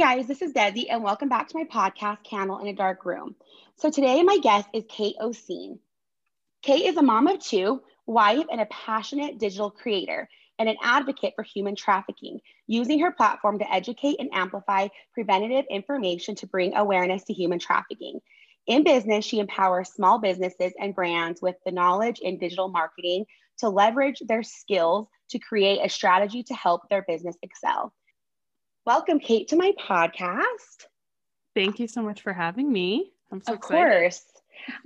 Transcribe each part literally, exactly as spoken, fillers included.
guys, this is Desi, and welcome back to my podcast, Candle in a Dark Room. So today, my guest is Kate O'Seen. Kate is a mom of two, wife, and a passionate digital creator, and an advocate for human trafficking, using her platform to educate and amplify preventative information to bring awareness to human trafficking. In business, she empowers small businesses and brands with the knowledge in digital marketing to leverage their skills to create a strategy to help their business excel. Welcome, Kate, to my podcast. Thank you so much for having me. I'm so excited. Of course.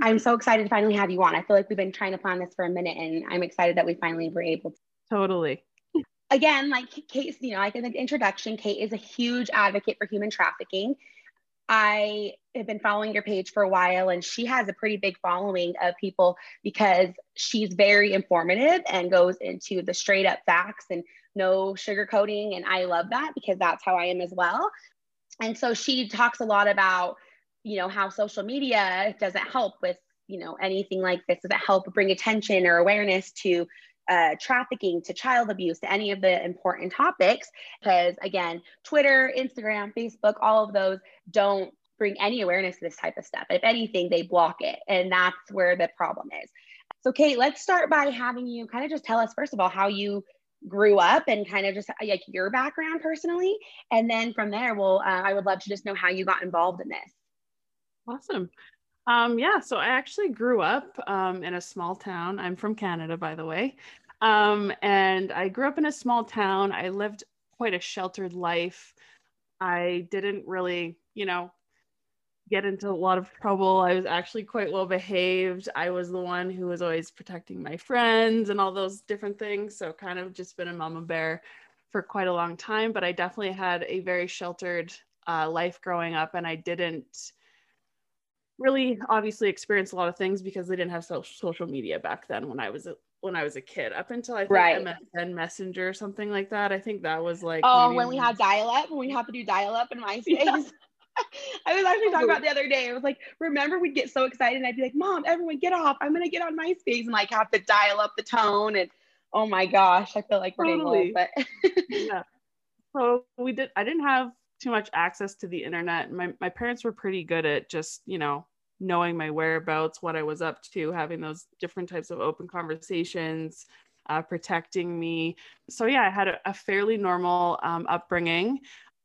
I'm so excited to finally have you on. I feel like we've been trying to plan this for a minute, and I'm excited that we finally were able to. Totally. Again, like Kate's, you know, like in the introduction, Kate is a huge advocate for human trafficking. I have been following your page for a while, and she has a pretty big following of people because she's very informative and goes into the straight up facts and no sugarcoating. And I love that because that's how I am as well. And so she talks a lot about, you know, how social media doesn't help with, you know, anything like this, doesn't help bring attention or awareness to Uh, trafficking, to child abuse, to any of the important topics, because again, Twitter, Instagram, Facebook, all of those don't bring any awareness to this type of stuff. If anything, they block it, and that's where the problem is. So Kate, let's start by having you kind of just tell us, first of all, how you grew up and kind of just like your background personally, and then from there, well, uh, I would love to just know how you got involved in this. Awesome. Um, yeah, so I actually grew up um, in a small town. I'm from Canada, by the way. Um, and I grew up in a small town. I lived quite a sheltered life. I didn't really, you know, get into a lot of trouble. I was actually quite well behaved. I was the one who was always protecting my friends and all those different things. So kind of just been a mama bear for quite a long time. But I definitely had a very sheltered uh, life growing up, and I didn't really obviously experienced a lot of things because they didn't have social media back then when I was a, when I was a kid, up until I think right. M S N Messenger or something like that. I think that was like, oh, when we had dial up, when we had to do dial up in MySpace. Yeah. I was actually talking about the other day. I was like, remember we'd get so excited and I'd be like, Mom, everyone get off. I'm going to get on MySpace, and like have to dial up the tone. And oh my gosh, I feel like we're totally. Old, but yeah. So we did, I didn't have too much access to the internet. My my parents were pretty good at just, you know, knowing my whereabouts, what I was up to, having those different types of open conversations, uh, protecting me. So yeah, I had a, a fairly normal um, upbringing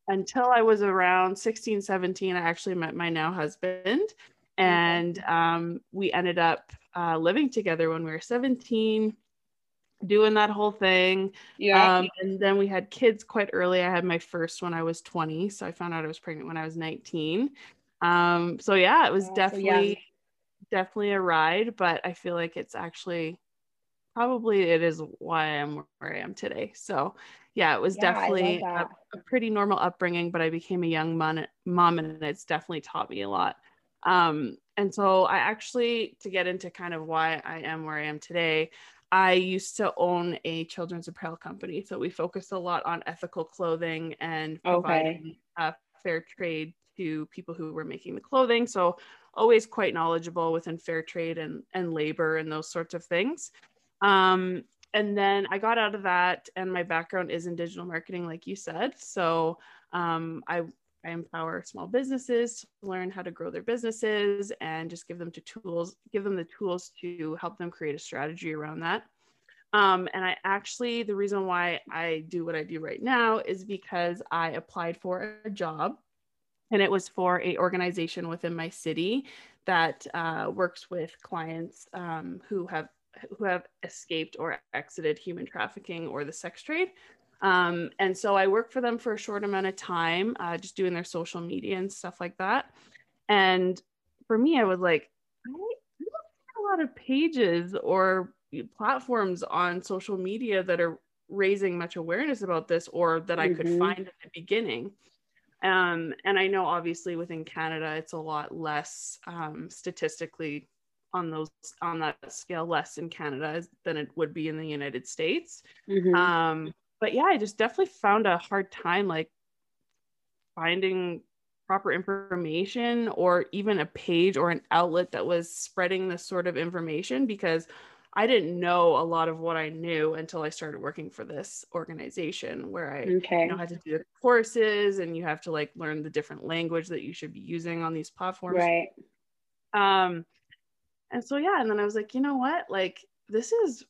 until I was around sixteen, seventeen. I actually met my now husband, and um, we ended up uh, living together when we were seventeen, doing that whole thing. Yeah. Um, and then we had kids quite early. I had my first when I was twenty. So I found out I was pregnant when I was nineteen. Um, so yeah, it was yeah, definitely, so yeah. definitely a ride, but I feel like it's actually probably it is why I'm where I am today. So yeah, it was yeah, definitely a, a pretty normal upbringing, but I became a young mom, mom and it's definitely taught me a lot. Um, and so I actually, to get into kind of why I am where I am today, I used to own a children's apparel company. So we focused a lot on ethical clothing and providing okay. uh, fair trade to people who were making the clothing. So always quite knowledgeable within fair trade and, and labor and those sorts of things. Um, and then I got out of that, and my background is in digital marketing, like you said. So um, I, I empower small businesses to learn how to grow their businesses and just give them to tools, give them the tools to help them create a strategy around that. Um, and I actually, the reason why I do what I do right now is because I applied for a job, and it was for an organization within my city that uh, works with clients um, who have, who have escaped or exited human trafficking or the sex trade. Um, and so I worked for them for a short amount of time, uh, just doing their social media and stuff like that. And for me, I was like, I don't see a lot of pages or platforms on social media that are raising much awareness about this, or that mm-hmm. I could find at the beginning. Um, and I know obviously within Canada, it's a lot less, um, statistically on those, on that scale, less in Canada than it would be in the United States. Mm-hmm. Um, But yeah, I just definitely found a hard time, like finding proper information or even a page or an outlet that was spreading this sort of information, because I didn't know a lot of what I knew until I started working for this organization where I okay. you know, had to do the courses and you have to like learn the different language that you should be using on these platforms. Right. Um, and so, yeah. And then I was like, you know what? Like, this is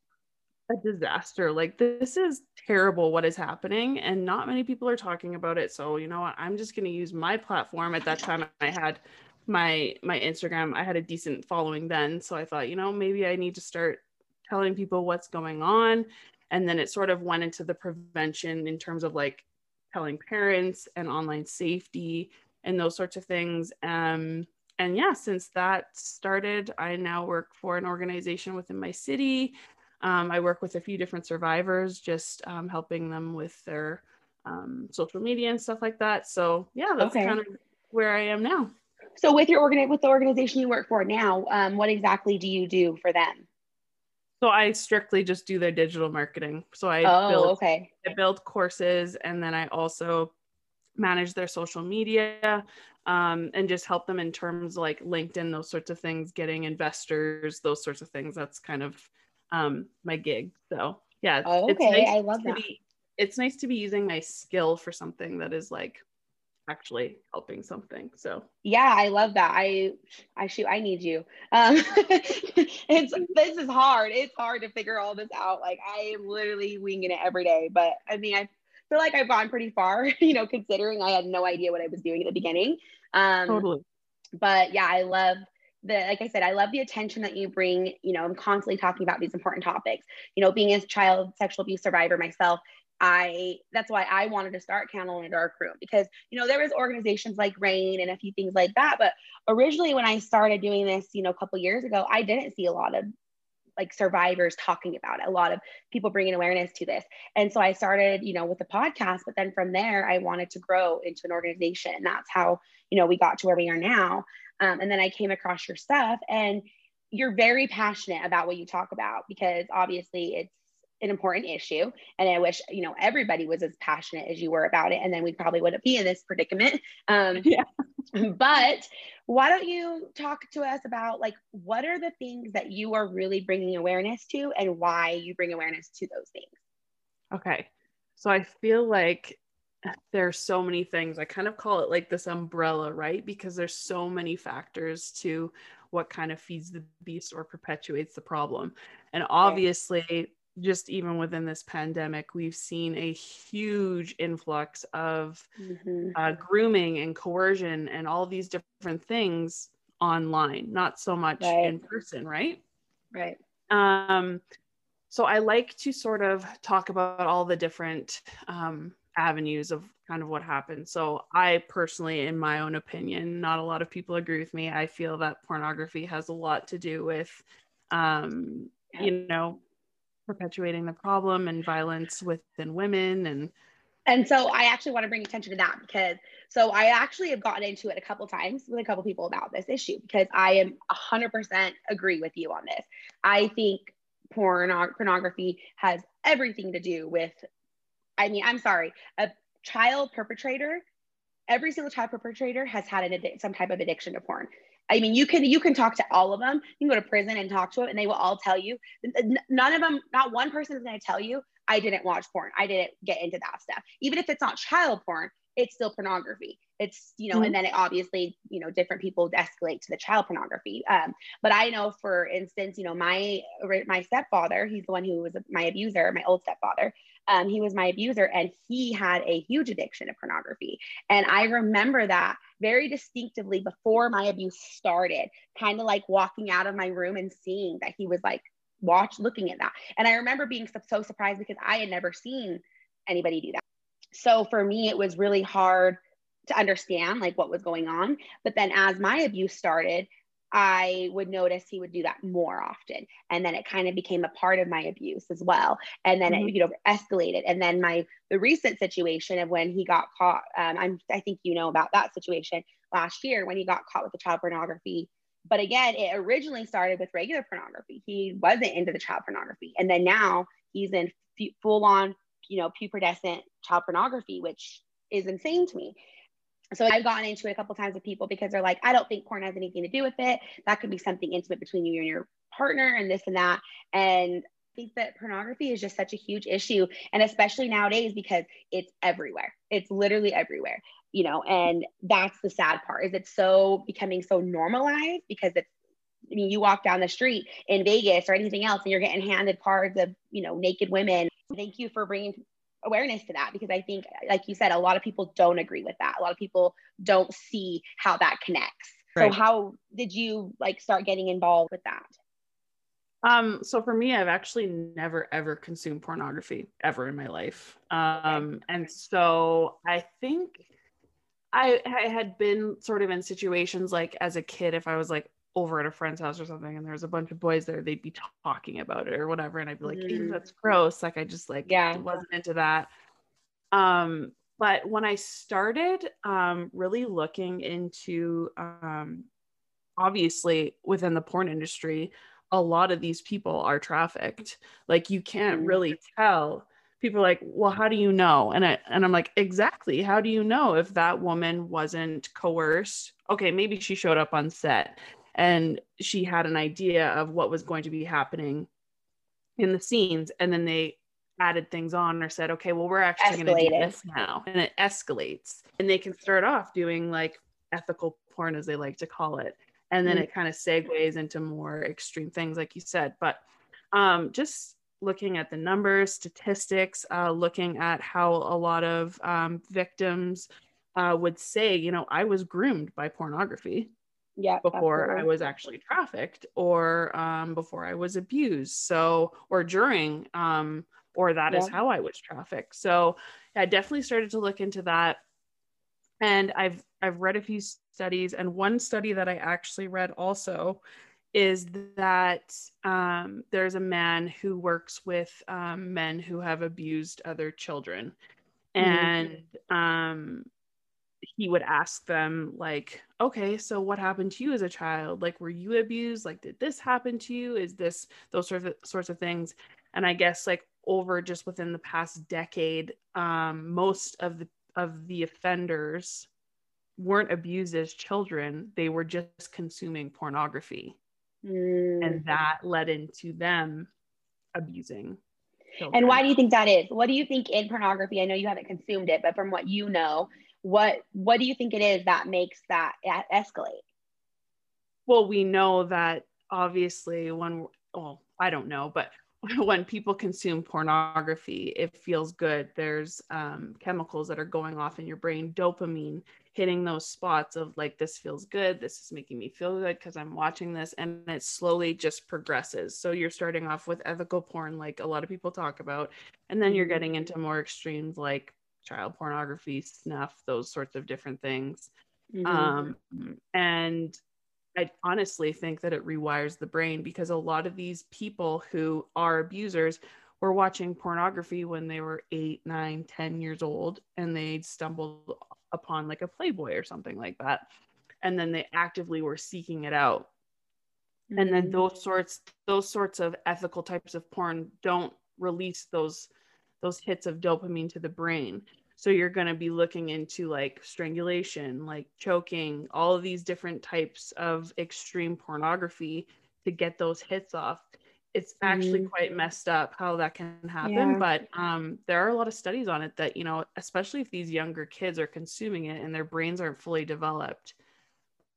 a disaster. Like, this is terrible what is happening and not many people are talking about it. So, you know what? I'm just going to use my platform. At that time I had my, my Instagram, I had a decent following then. So I thought, you know, maybe I need to start telling people what's going on. And then it sort of went into the prevention in terms of like telling parents and online safety and those sorts of things. Um, and yeah, since that started, I now work for an organization within my city. Um, I work with a few different survivors, just um, helping them with their um, social media and stuff like that. So yeah, that's okay. kind of where I am now. So with your organ- with the organization you work for now, um, what exactly do you do for them? So I strictly just do their digital marketing. So I, oh, build, okay. I build courses and then I also manage their social media um, and just help them in terms like LinkedIn, those sorts of things, getting investors, those sorts of things. That's kind of um, my gig. So yeah, it's, oh, okay. it's nice I love that. Be, it's nice to be using my skill for something that is like actually helping something. So yeah, I love that. I, I shoot, I need you. Um, it's, this is hard. It's hard to figure all this out. Like I am literally winging it every day, but I mean, I feel like I've gone pretty far, you know, considering I had no idea what I was doing at the beginning. Um, totally. But yeah, I love the, like I said, I love the attention that you bring. You know, I'm constantly talking about these important topics, you know, being a child sexual abuse survivor myself. I, that's why I wanted to start Candle in a Dark Room because, you know, there was organizations like Rain and a few things like that. But originally when I started doing this, you know, a couple of years ago, I didn't see a lot of like survivors talking about it, a lot of people bringing awareness to this. And so I started, you know, with the podcast, but then from there I wanted to grow into an organization and that's how, you know, we got to where we are now. Um, and then I came across your stuff and you're very passionate about what you talk about because obviously it's an important issue. And I wish, you know, everybody was as passionate as you were about it. And then we probably wouldn't be in this predicament. Um, yeah. But why don't you talk to us about like, what are the things that you are really bringing awareness to and why you bring awareness to those things? Okay. So I feel like there's so many things. I kind of call it like this umbrella, right? Because there's so many factors to what kind of feeds the beast or perpetuates the problem. And obviously, okay. just even within this pandemic, we've seen a huge influx of mm-hmm. uh, grooming and coercion and all these different things online, not so much right. in person, right? Right. Um, so I like to sort of talk about all the different um, avenues of kind of what happened. So I personally, in my own opinion, not a lot of people agree with me. I feel that pornography has a lot to do with, um, yeah. you know, perpetuating the problem and violence within women. And and so I actually want to bring attention to that because so I actually have gotten into it a couple times with a couple people about this issue because I am one hundred percent agree with you on this. I think porn pornography has everything to do with, I mean, I'm sorry, a child perpetrator, every single child perpetrator has had an addi- some type of addiction to porn. I mean, you can you can talk to all of them. You can go to prison and talk to them, and they will all tell you. None of them, not one person is going to tell you, I didn't watch porn. I didn't get into that stuff. Even if it's not child porn, it's still pornography. It's, you know, mm-hmm. and then it obviously, you know, different people escalate to the child pornography. Um, but I know, for instance, you know, my my stepfather, he's the one who was my abuser, my old stepfather. Um, he was my abuser, and he had a huge addiction to pornography. And I remember that very distinctively before my abuse started, kind of like walking out of my room and seeing that he was like watch looking at that. And I remember being so surprised because I had never seen anybody do that. So for me, it was really hard to understand like what was going on. But then as my abuse started, I would notice he would do that more often. And then it kind of became a part of my abuse as well. And then mm-hmm. it, you know, escalated. And then my, the recent situation of when he got caught, um, I'm, I think, you know, about that situation last year when he got caught with the child pornography. But again, it originally started with regular pornography. He wasn't into the child pornography. And then now he's in f- full on, you know, pubescent child pornography, which is insane to me. So I've gotten into it a couple times with people because they're like, I don't think porn has anything to do with it. That could be something intimate between you and your partner and this and that. And I think that pornography is just such a huge issue. And especially nowadays, because it's everywhere. It's literally everywhere, you know, and that's the sad part, is it's so becoming so normalized, because it's, I mean, you walk down the street in Vegas or anything else and you're getting handed cards of, you know, naked women. Thank you for bringing awareness to that, because I think, like you said, a lot of people don't agree with that. A lot of people don't see how that connects. Right. So how did you like start getting involved with that? Um, so for me, I've actually never, ever consumed pornography ever in my life. Um, okay. And so I think I, I had been sort of in situations like as a kid, if I was like over at a friend's house or something and there's a bunch of boys there, they'd be talking about it or whatever, and I'd be like, mm. that's gross, like I just like yeah wasn't into that. Um but when I started um really looking into um obviously within the porn industry, a lot of these people are trafficked. Like you can't really tell. People are like, well, how do you know? And, I, and I'm like, exactly. How do you know if that woman wasn't coerced? Okay, maybe she showed up on set and she had an idea of what was going to be happening in the scenes. And then they added things on or said, okay, well, we're actually going to do this now. And it escalates. And they can start off doing like ethical porn, as they like to call it. And then mm-hmm. it kind of segues into more extreme things, like you said. But um, just... looking at the numbers, statistics, uh, looking at how a lot of um, victims uh, would say, you know, I was groomed by pornography yeah, before absolutely. I was actually trafficked, or um, before I was abused. So, or during, um, or that yeah. is how I was trafficked. So I definitely started to look into that. And I've, I've read a few studies, and one study that I actually read also is that um, there's a man who works with um, men who have abused other children. And mm-hmm. um, he would ask them like, okay, so what happened to you as a child? Like, were you abused? Like, did this happen to you? Is this those sort of sorts of things? And I guess like over just within the past decade, um, most of the, of the offenders weren't abused as children. They were just consuming pornography. Mm. And that led into them abusing children. And why do you think that is? What do you think in pornography? I know you haven't consumed it, but from what you know, what what do you think it is that makes that escalate? Well, we know that obviously when, well, I don't know, but when people consume pornography, it feels good. There's um, chemicals that are going off in your brain, dopamine, hitting those spots of like, this feels good. This is making me feel good because I'm watching this. And it slowly just progresses. So you're starting off with ethical porn, like a lot of people talk about, and then you're getting into more extremes like child pornography, snuff, those sorts of different things. Mm-hmm. Um, and I honestly think that it rewires the brain, because a lot of these people who are abusers were watching pornography when they were eight, nine, ten years old, and they stumbled upon like a Playboy or something like that. And then they actively were seeking it out. Mm-hmm. And then those sorts, those sorts of ethical types of porn don't release those, those hits of dopamine to the brain. So you're going to be looking into like strangulation, like choking, all of these different types of extreme pornography to get those hits off. It's actually mm. quite messed up how that can happen. Yeah. But um, there are a lot of studies on it that, you know, especially if these younger kids are consuming it and their brains aren't fully developed,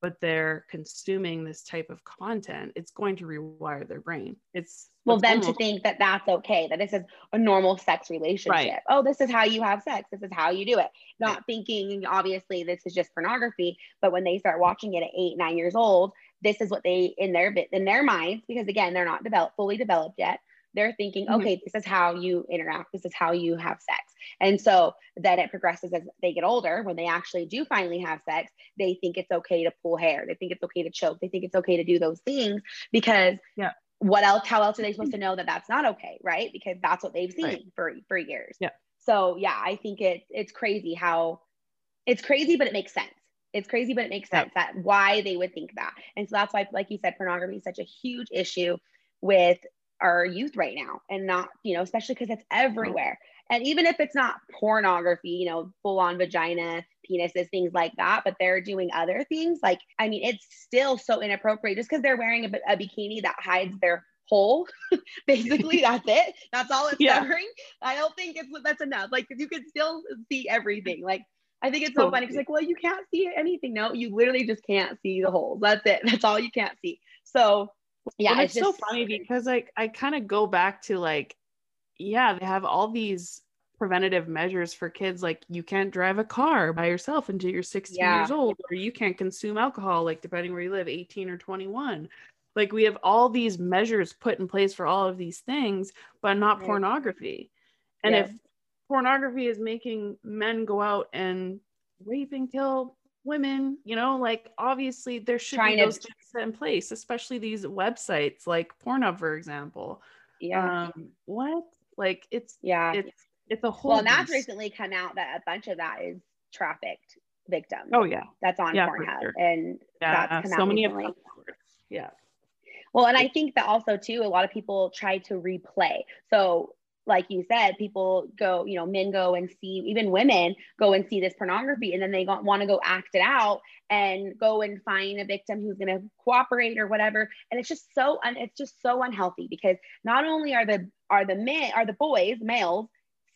but they're consuming this type of content, it's going to rewire their brain. It's well, it's then almost- to think that that's okay, that this is a normal sex relationship. Right. Oh, this is how you have sex. This is how you do it. Not right. thinking, obviously, this is just pornography. But when they start watching it at eight, nine years old, this is what they, in their in their minds, because again, they're not developed, fully developed yet. They're thinking, mm-hmm. okay, this is how you interact. This is how you have sex. And so then it progresses as they get older. When they actually do finally have sex, they think it's okay to pull hair. They think it's okay to choke. They think it's okay to do those things, because yeah. what else, how else are they supposed to know that that's not okay? Right. Because that's what they've seen right. for, for years. Yeah. So yeah, I think it, it's crazy how it's crazy, but it makes sense. It's crazy, but it makes sense yeah. that why they would think that. And so that's why, like you said, pornography is such a huge issue with our youth right now, and not, you know, especially because it's everywhere. And even if it's not pornography, you know, full on vagina, penises, things like that, but they're doing other things. Like, I mean, it's still so inappropriate just because they're wearing a, a bikini that hides their hole. Basically, that's it. That's all it's yeah. covering. I don't think it's that's enough. Like, you could still see everything. Like, I think it's so funny. It's like, well, you can't see anything. No, you literally just can't see the holes. That's it. That's all you can't see. So yeah, it's, it's just so funny because like, I kind of go back to like, yeah, they have all these preventative measures for kids. Like, you can't drive a car by yourself until you're sixteen yeah. years old, or you can't consume alcohol, like depending where you live, eighteen or twenty-one. Like, we have all these measures put in place for all of these things, but not right. pornography. And yes. if pornography is making men go out and rape and kill women, you know, like obviously there should Trying be those to- things set in place, especially these websites like Pornhub, for example. Yeah. Um, what? Like it's, yeah, it's, it's a whole, well, that's recently come out that a bunch of that is trafficked victims. Oh yeah. That's on yeah, Pornhub. Sure. And yeah, that's come so out many recently. Of them. Yeah. Well, and I think that also too, a lot of people try to replay. So like you said, people go, you know, men go and see, even women go and see this pornography, and then they want to go act it out and go and find a victim who's going to cooperate or whatever. And it's just so, un- it's just so unhealthy, because not only are the, are the men, are the boys, males,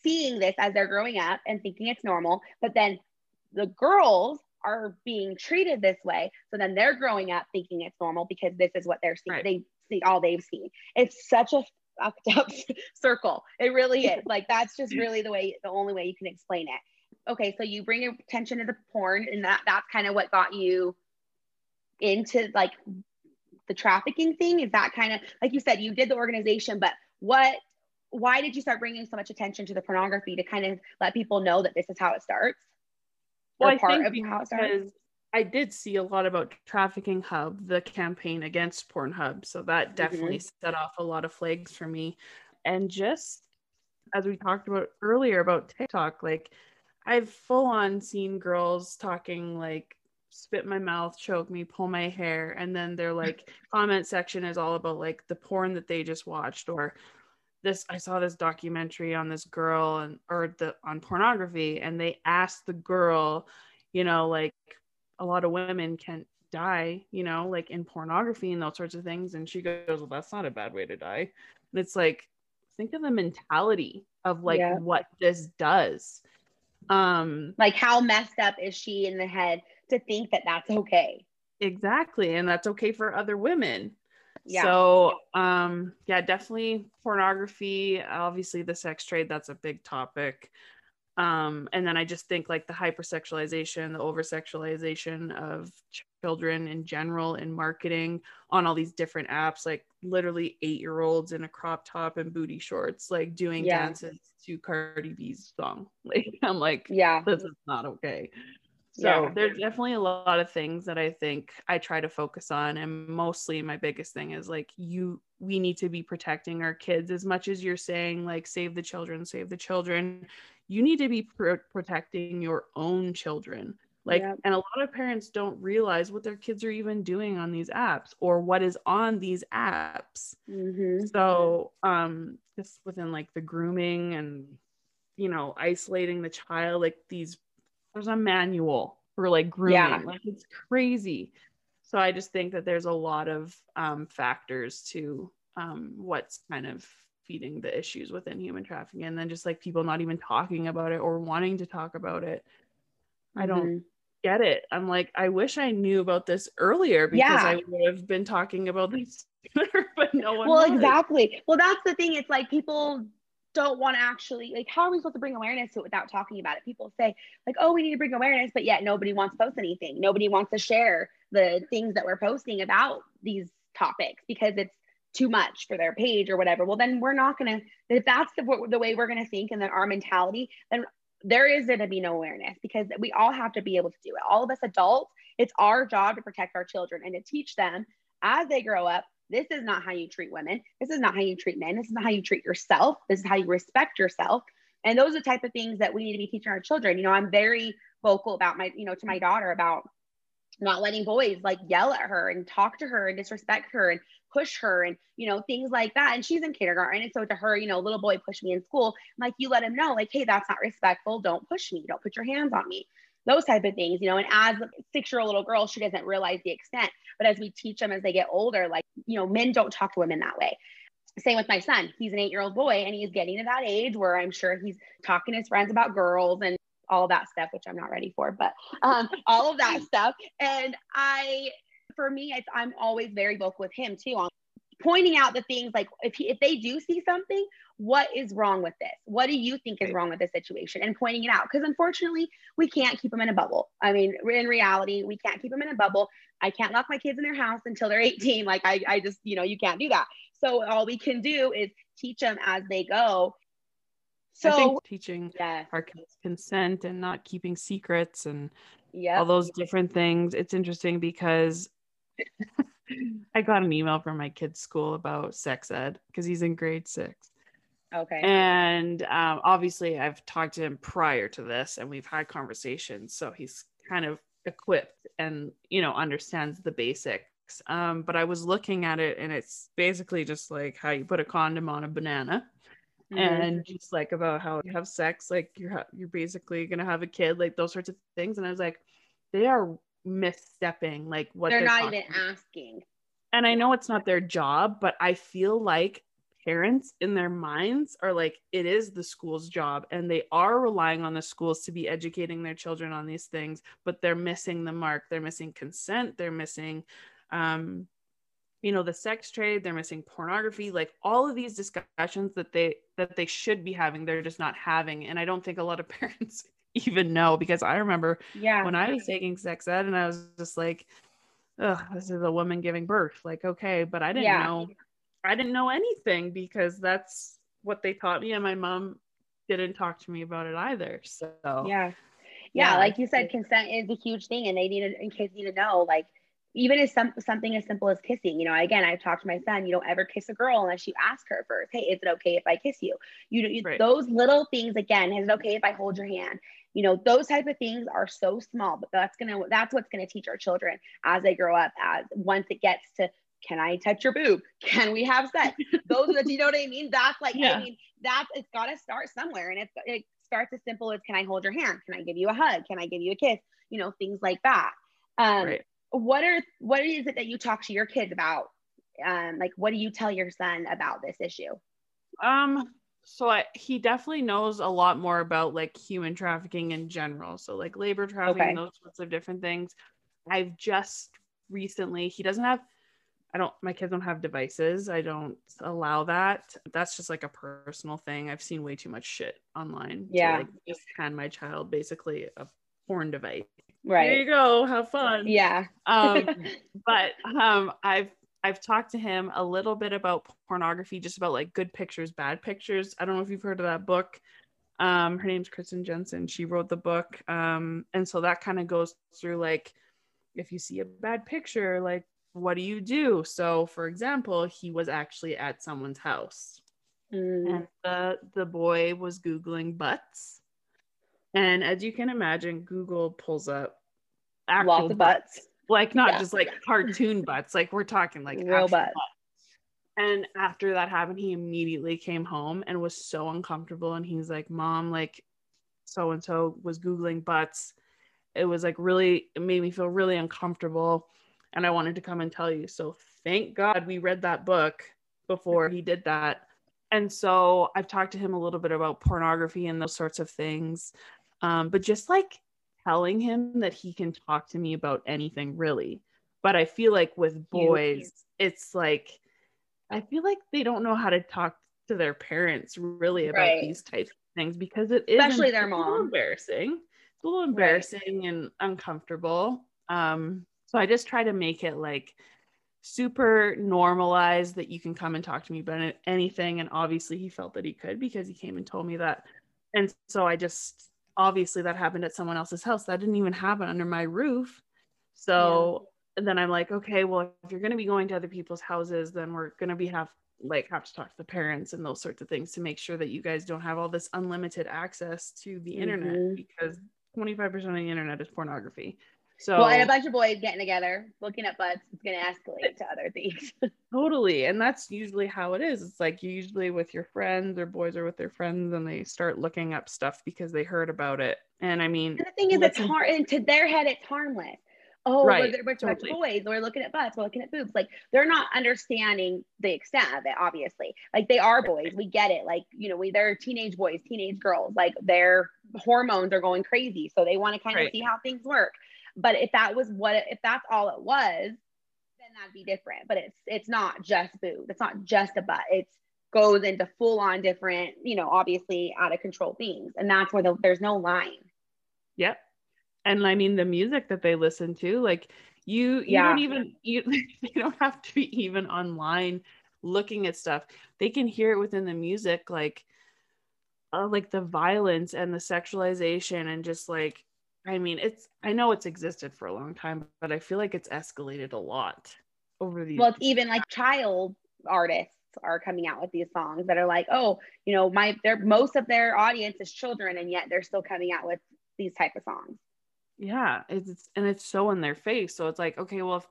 seeing this as they're growing up and thinking it's normal, but then the girls are being treated this way. So then they're growing up thinking it's normal because this is what they're seeing. Right. They see all they've seen. It's such a fucked up circle. It really is. Like, that's just really the way, the only way you can explain it. Okay, so you bring attention to the porn, and that that's kind of what got you into like the trafficking thing. Is that kind of, like you said, you did the organization, but what, why did you start bringing so much attention to the pornography to kind of let people know that this is how it starts? Well, I part think of how it starts? I did see a lot about Trafficking Hub, the campaign against Pornhub. So that definitely mm-hmm. set off a lot of flags for me. And just as we talked about earlier about TikTok, like I've full on seen girls talking like, spit my mouth, choke me, pull my hair. And then their like comment section is all about like the porn that they just watched, or this, I saw this documentary on this girl and or the on pornography. And they asked the girl, you know, like, a lot of women can die, you know, like in pornography and those sorts of things. And she goes, well, that's not a bad way to die. And it's like, think of the mentality of like yeah. what this does. Um, like how messed up is she in the head to think that that's okay? Exactly. And that's okay for other women. Yeah. So um, yeah, definitely pornography, obviously the sex trade, that's a big topic. Um, and then I just think like the hypersexualization, the oversexualization of children in general in marketing on all these different apps, like literally eight-year-olds in a crop top and booty shorts, like doing yeah. dances to Cardi B's song. Like, I'm like, yeah, this is not okay. So yeah. there's definitely a lot of things that I think I try to focus on. And mostly my biggest thing is like, you, we need to be protecting our kids as much as you're saying, like, save the children, save the children. You need to be pro- protecting your own children. Like, yep. and a lot of parents don't realize what their kids are even doing on these apps or what is on these apps. Mm-hmm. So um, just within like the grooming and, you know, isolating the child, like these, there's a manual for like grooming, yeah. like it's crazy. So I just think that there's a lot of um, factors to um, what's kind of feeding the issues within human trafficking, and then just like people not even talking about it or wanting to talk about it. Mm-hmm. I don't get it. I'm like, I wish I knew about this earlier because yeah. I would have been talking about this sooner, but no one well was. Exactly. Well, that's the thing. It's like people don't want to actually, like, how are we supposed to bring awareness to it without talking about it? People say like, oh, we need to bring awareness, but yet nobody wants to post anything. Nobody wants to share the things that we're posting about these topics because it's too much for their page or whatever. Well, then we're not going to, if that's the, the way we're going to think and then our mentality, then there is going to be no awareness, because we all have to be able to do it. All of us adults, it's our job to protect our children and to teach them as they grow up, this is not how you treat women. This is not how you treat men. This is not how you treat yourself. This is how you respect yourself. And those are the type of things that we need to be teaching our children. You know, I'm very vocal about my, you know, to my daughter about not letting boys like yell at her and talk to her and disrespect her and push her and, you know, things like that. And she's in kindergarten. And so to her, you know, little boy pushed me in school. Like, you let him know, like, hey, that's not respectful. Don't push me. Don't put your hands on me. Those type of things, you know, and as a six-year-old little girl, she doesn't realize the extent. But as we teach them as they get older, like, you know, men don't talk to women that way. Same with my son. He's an eight-year-old boy and he's getting to that age where I'm sure he's talking to his friends about girls and all of that stuff, which I'm not ready for, but um, all of that stuff. And I, for me, it's, I'm always very vocal with him too on pointing out the things like, if he, if they do see something, what is wrong with this? What do you think is wrong with this situation? And pointing it out, because unfortunately we can't keep them in a bubble. I mean, in reality, we can't keep them in a bubble. I can't lock my kids in their house until they're eighteen. Like I, I just, you know, you can't do that. So all we can do is teach them as they go. So I think teaching yes. our kids consent and not keeping secrets and yep. all those different things. It's interesting because I got an email from my kid's school about sex ed because he's in grade six. Okay. And um, obviously I've talked to him prior to this and we've had conversations. So he's kind of equipped and, you know, understands the basics. Um, but I was looking at it and it's basically just like how you put a condom on a banana mm-hmm. and just like about how you have sex, like you're, ha- you're basically going to have a kid, like those sorts of things. And I was like, they are misstepping, like what they're, they're not even about. Asking. And I know it's not their job, but I feel like parents in their minds are like, it is the school's job, and they are relying on the schools to be educating their children on these things, but they're missing the mark. They're missing consent. They're missing, um, you know, the sex trade. They're missing pornography, like all of these discussions that they, that they should be having. They're just not having. And I don't think a lot of parents even know, because I remember yeah. when I was taking sex ed and I was just like, oh, this is a woman giving birth. Like, okay, but I didn't yeah. know. I didn't know anything because that's what they taught me. And my mom didn't talk to me about it either. So yeah. Yeah. yeah. Like you said, consent is a huge thing and they need to, and kids need to know, like, even if some, something as simple as kissing, you know, again, I've talked to my son, you don't ever kiss a girl unless you ask her first, hey, is it okay if I kiss you? You, you right. Those little things, again, is it okay if I hold your hand? You know, those type of things are so small, but that's going to, that's what's going to teach our children as they grow up, as once it gets to, can I touch your boob? Can we have sex? Those are the, you know what I mean? That's like, yeah. I mean, that's, it's got to start somewhere. And it's, it starts as simple as, can I hold your hand? Can I give you a hug? Can I give you a kiss? You know, things like that. Um, right. What are, what is it that you talk to your kids about? Um, like, what do you tell your son about this issue? Um, so I, he definitely knows a lot more about like human trafficking in general. So like labor trafficking, okay. those sorts of different things. I've just recently, he doesn't have, I don't, my kids don't have devices. I don't allow that. That's just like a personal thing. I've seen way too much shit online. Yeah. To like just hand my child basically a porn device. Right. There you go. Have fun. Yeah. um, but um, I've, I've talked to him a little bit about pornography, just about like Good Pictures, Bad Pictures. I don't know if you've heard of that book. Um, her name's Kristen Jensen. She wrote the book. Um, and so that kind of goes through like, if you see a bad picture, like, what do you do? So for example, he was actually at someone's house mm. and the, the boy was Googling butts. And as you can imagine, Google pulls up actual butts. butts, like not yeah. just like cartoon butts. Like we're talking like real butts. And after that happened, he immediately came home and was so uncomfortable. And he's like, Mom, like so-and-so was Googling butts. It was like really, it made me feel really uncomfortable. And I wanted to come and tell you. So thank God we read that book before he did that. And so I've talked to him a little bit about pornography and those sorts of things. Um, but just like telling him that he can talk to me about anything really. But I feel like with boys, it's like, I feel like they don't know how to talk to their parents really about right. these types of things because it is especially their mom. Embarrassing. It's a little embarrassing right. and uncomfortable. Um, So I just try to make it like super normalized that you can come and talk to me about anything. And obviously he felt that he could because he came and told me that. And so I just, obviously that happened at someone else's house. That didn't even happen under my roof. So yeah. then I'm like, okay, well, if you're going to be going to other people's houses, then we're going to be have like have to talk to the parents and those sorts of things to make sure that you guys don't have all this unlimited access to the mm-hmm. internet because twenty-five percent of the internet is pornography. So, well, and a bunch of boys getting together, looking at butts, it's going to escalate to other things. Totally. And that's usually how it is. It's like, you usually with your friends, or boys are with their friends and they start looking up stuff because they heard about it. And I mean, and the thing is, it's hard, and to their head, it's harmless. Oh, right. They're with totally. Boys, we're looking at butts, we're looking at boobs. Like, they're not understanding the extent of it, obviously. Like, they are boys, we get it. Like, you know, we they're teenage boys, teenage girls, like their hormones are going crazy. So they want to kind of right. see how things work. But if that was what, it, if that's all it was, then that'd be different. But it's, it's not just boobs. It's not just a butt. It goes into full on different, you know, obviously out of control things. And that's where the, there's no line. Yep. And I mean, the music that they listen to, like you, you yeah. don't even, you, they don't have to be even online looking at stuff. They can hear it within the music, like, uh, like the violence and the sexualization and just like, I mean, it's, I know it's existed for a long time, but I feel like it's escalated a lot over the years. Well, it's even like child artists are coming out with these songs that are like, oh, you know, my, their, most of their audience is children, and yet they're still coming out with these type of songs. Yeah. It's, and it's so in their face. So it's like, okay, well, if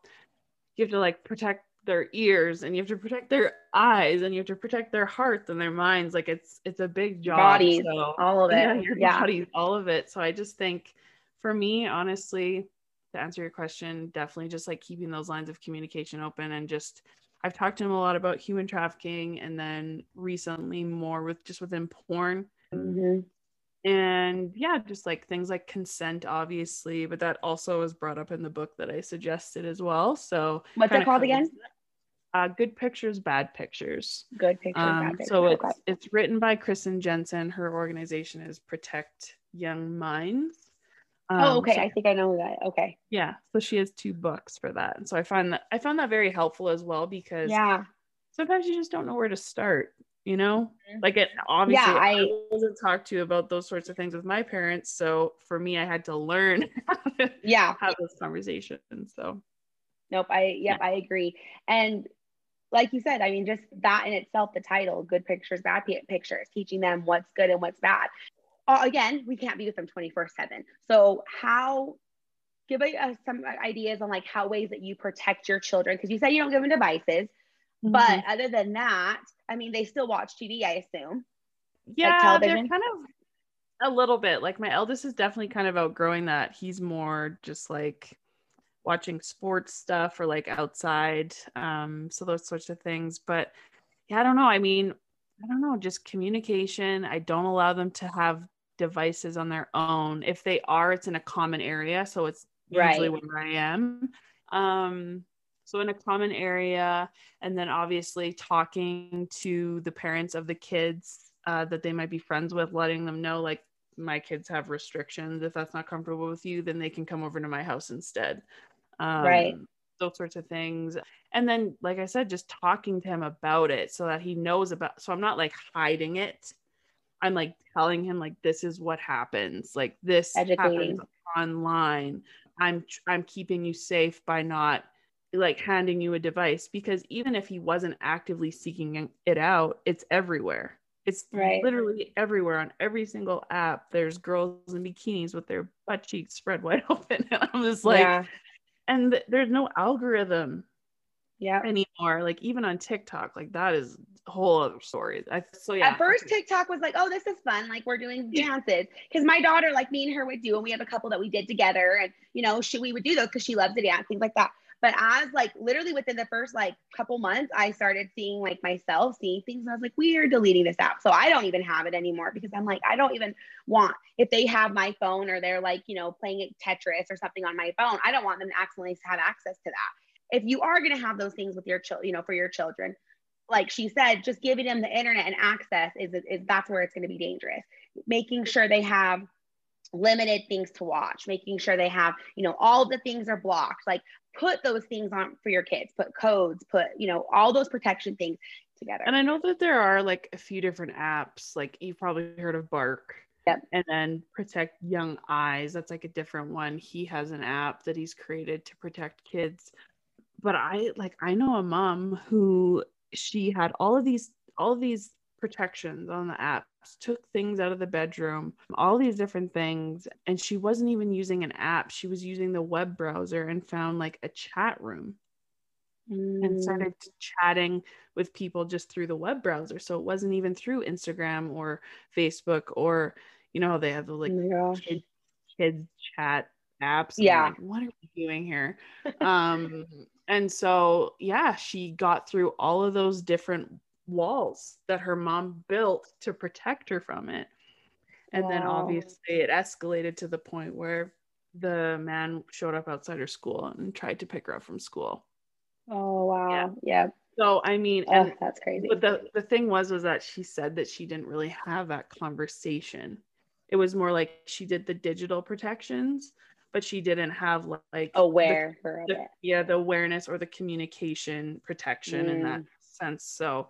you have to like protect their ears, and you have to protect their eyes, and you have to protect their hearts and their minds. Like it's, it's a big job. Bodies, so, all of it. Yeah, your yeah. bodies, all of it. So I just think, for me, honestly, to answer your question, definitely just like keeping those lines of communication open. And just, I've talked to him a lot about human trafficking, and then recently more with just within porn. Mm-hmm. And yeah, just like things like consent, obviously, but that also was brought up in the book that I suggested as well. So what's it called again? Uh, Good Pictures, Bad Pictures. Good Pictures, um, Bad Pictures. So it's, okay. it's written by Kristen Jensen. Her organization is Protect Young Minds. Um, oh, okay. So, I think I know that. Okay. Yeah. So she has two books for that. And so I find that, I found that very helpful as well, because yeah, sometimes you just don't know where to start, you know, like it obviously yeah, I, I wasn't talked to about those sorts of things with my parents. So for me, I had to learn how to yeah. have those conversations. So. Nope. I, yep, yeah. I agree. And like you said, I mean, just that in itself, the title, Good Pictures, Bad Pictures, teaching them what's good and what's bad. Uh, again, we can't be with them twenty-four seven. So how, give us some ideas on like how ways that you protect your children. Cause you said you don't give them devices, mm-hmm. but other than that, I mean, they still watch T V, I assume. Yeah. Like television. They're kind of a little bit like my eldest is definitely kind of outgrowing that. He's more just like watching sports stuff or like outside. Um, so those sorts of things, but yeah, I don't know. I mean, I don't know, just communication. I don't allow them to have devices on their own. If they are, it's in a common area, so it's usually right. where I am, um so in a common area. And then obviously talking to the parents of the kids uh that they might be friends with, letting them know like, my kids have restrictions. If that's not comfortable with you, then they can come over to my house instead. um, right Those sorts of things. And then, like I said, just talking to him about it so that he knows about, so I'm not like hiding it. I'm like telling him like, this is what happens. Like this happens online. I'm, I'm keeping you safe by not like handing you a device, because even if he wasn't actively seeking it out, it's everywhere. It's right. literally everywhere. On every single app, there's girls in bikinis with their butt cheeks spread wide open. And I'm just like, yeah. and th- there's no algorithm yeah. anymore. Like even on TikTok, like that is a whole other story. I, so yeah. At first TikTok was like, oh, this is fun. Like we're doing dances. Cause my daughter, like me and her would do, and we have a couple that we did together, and you know, she, we would do those cause she loves to dance, things like that. But as like literally within the first like couple months, I started seeing like myself seeing things, and I was like, we are deleting this app. So I don't even have it anymore, because I'm like, I don't even want, if they have my phone or they're like, you know, playing Tetris or something on my phone, I don't want them to accidentally have access to that. If you are going to have those things with your children, you know, for your children, like she said, just giving them the internet and access is, is that's where it's going to be dangerous. Making sure they have limited things to watch, making sure they have, you know, all the things are blocked, like put those things on for your kids, put codes, put, you know, all those protection things together. And I know that there are like a few different apps, like you've probably heard of Bark. Yep. And then Protect Young Eyes. That's like a different one. He has an app that he's created to protect kids. But I like, I know a mom who she had all of these, all of these protections on the app took things out of the bedroom, all these different things. And she wasn't even using an app. She was using the web browser and found like a chat room mm. and started chatting with people just through the web browser. So it wasn't even through Instagram or Facebook or, you know, how they have the like oh kid, kids chat apps. Yeah. Like, what are we doing here? Um, and so, yeah, she got through all of those different walls that her mom built to protect her from it. And wow. then obviously it escalated to the point where the man showed up outside her school and tried to pick her up from school. Oh wow. Yeah. yeah. So I mean oh, and, that's crazy. But the, the thing was was that she said that she didn't really have that conversation. It was more like she did the digital protections, but she didn't have like aware the, the, yeah the awareness or the communication protection mm. in that sense. So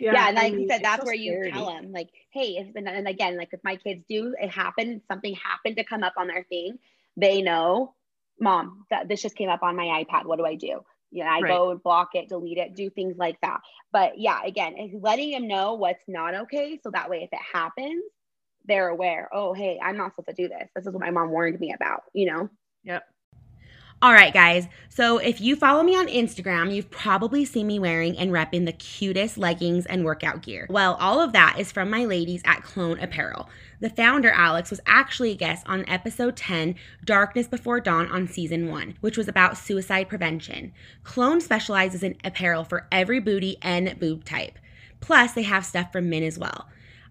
Yeah, yeah, and like I mean, you said, that's so where you scary. Tell them, like, hey, it's been, and again, like if my kids do, it happened, something happened to come up on their thing, they know, mom, that this just came up on my iPad, what do I do? You know, I right. go and block it, delete it, do things like that. But yeah, again, letting them know what's not okay, so that way if it happens, they're aware, oh, hey, I'm not supposed to do this. This is what my mom warned me about, you know? Yep. All right, guys, so if you follow me on Instagram, you've probably seen me wearing and repping the cutest leggings and workout gear. Well, all of that is from my ladies at Clone Apparel. The founder, Alex, was actually a guest on episode ten, Darkness Before Dawn on season one, which was about suicide prevention. Clone specializes in apparel for every booty and boob type. Plus, they have stuff for men as well.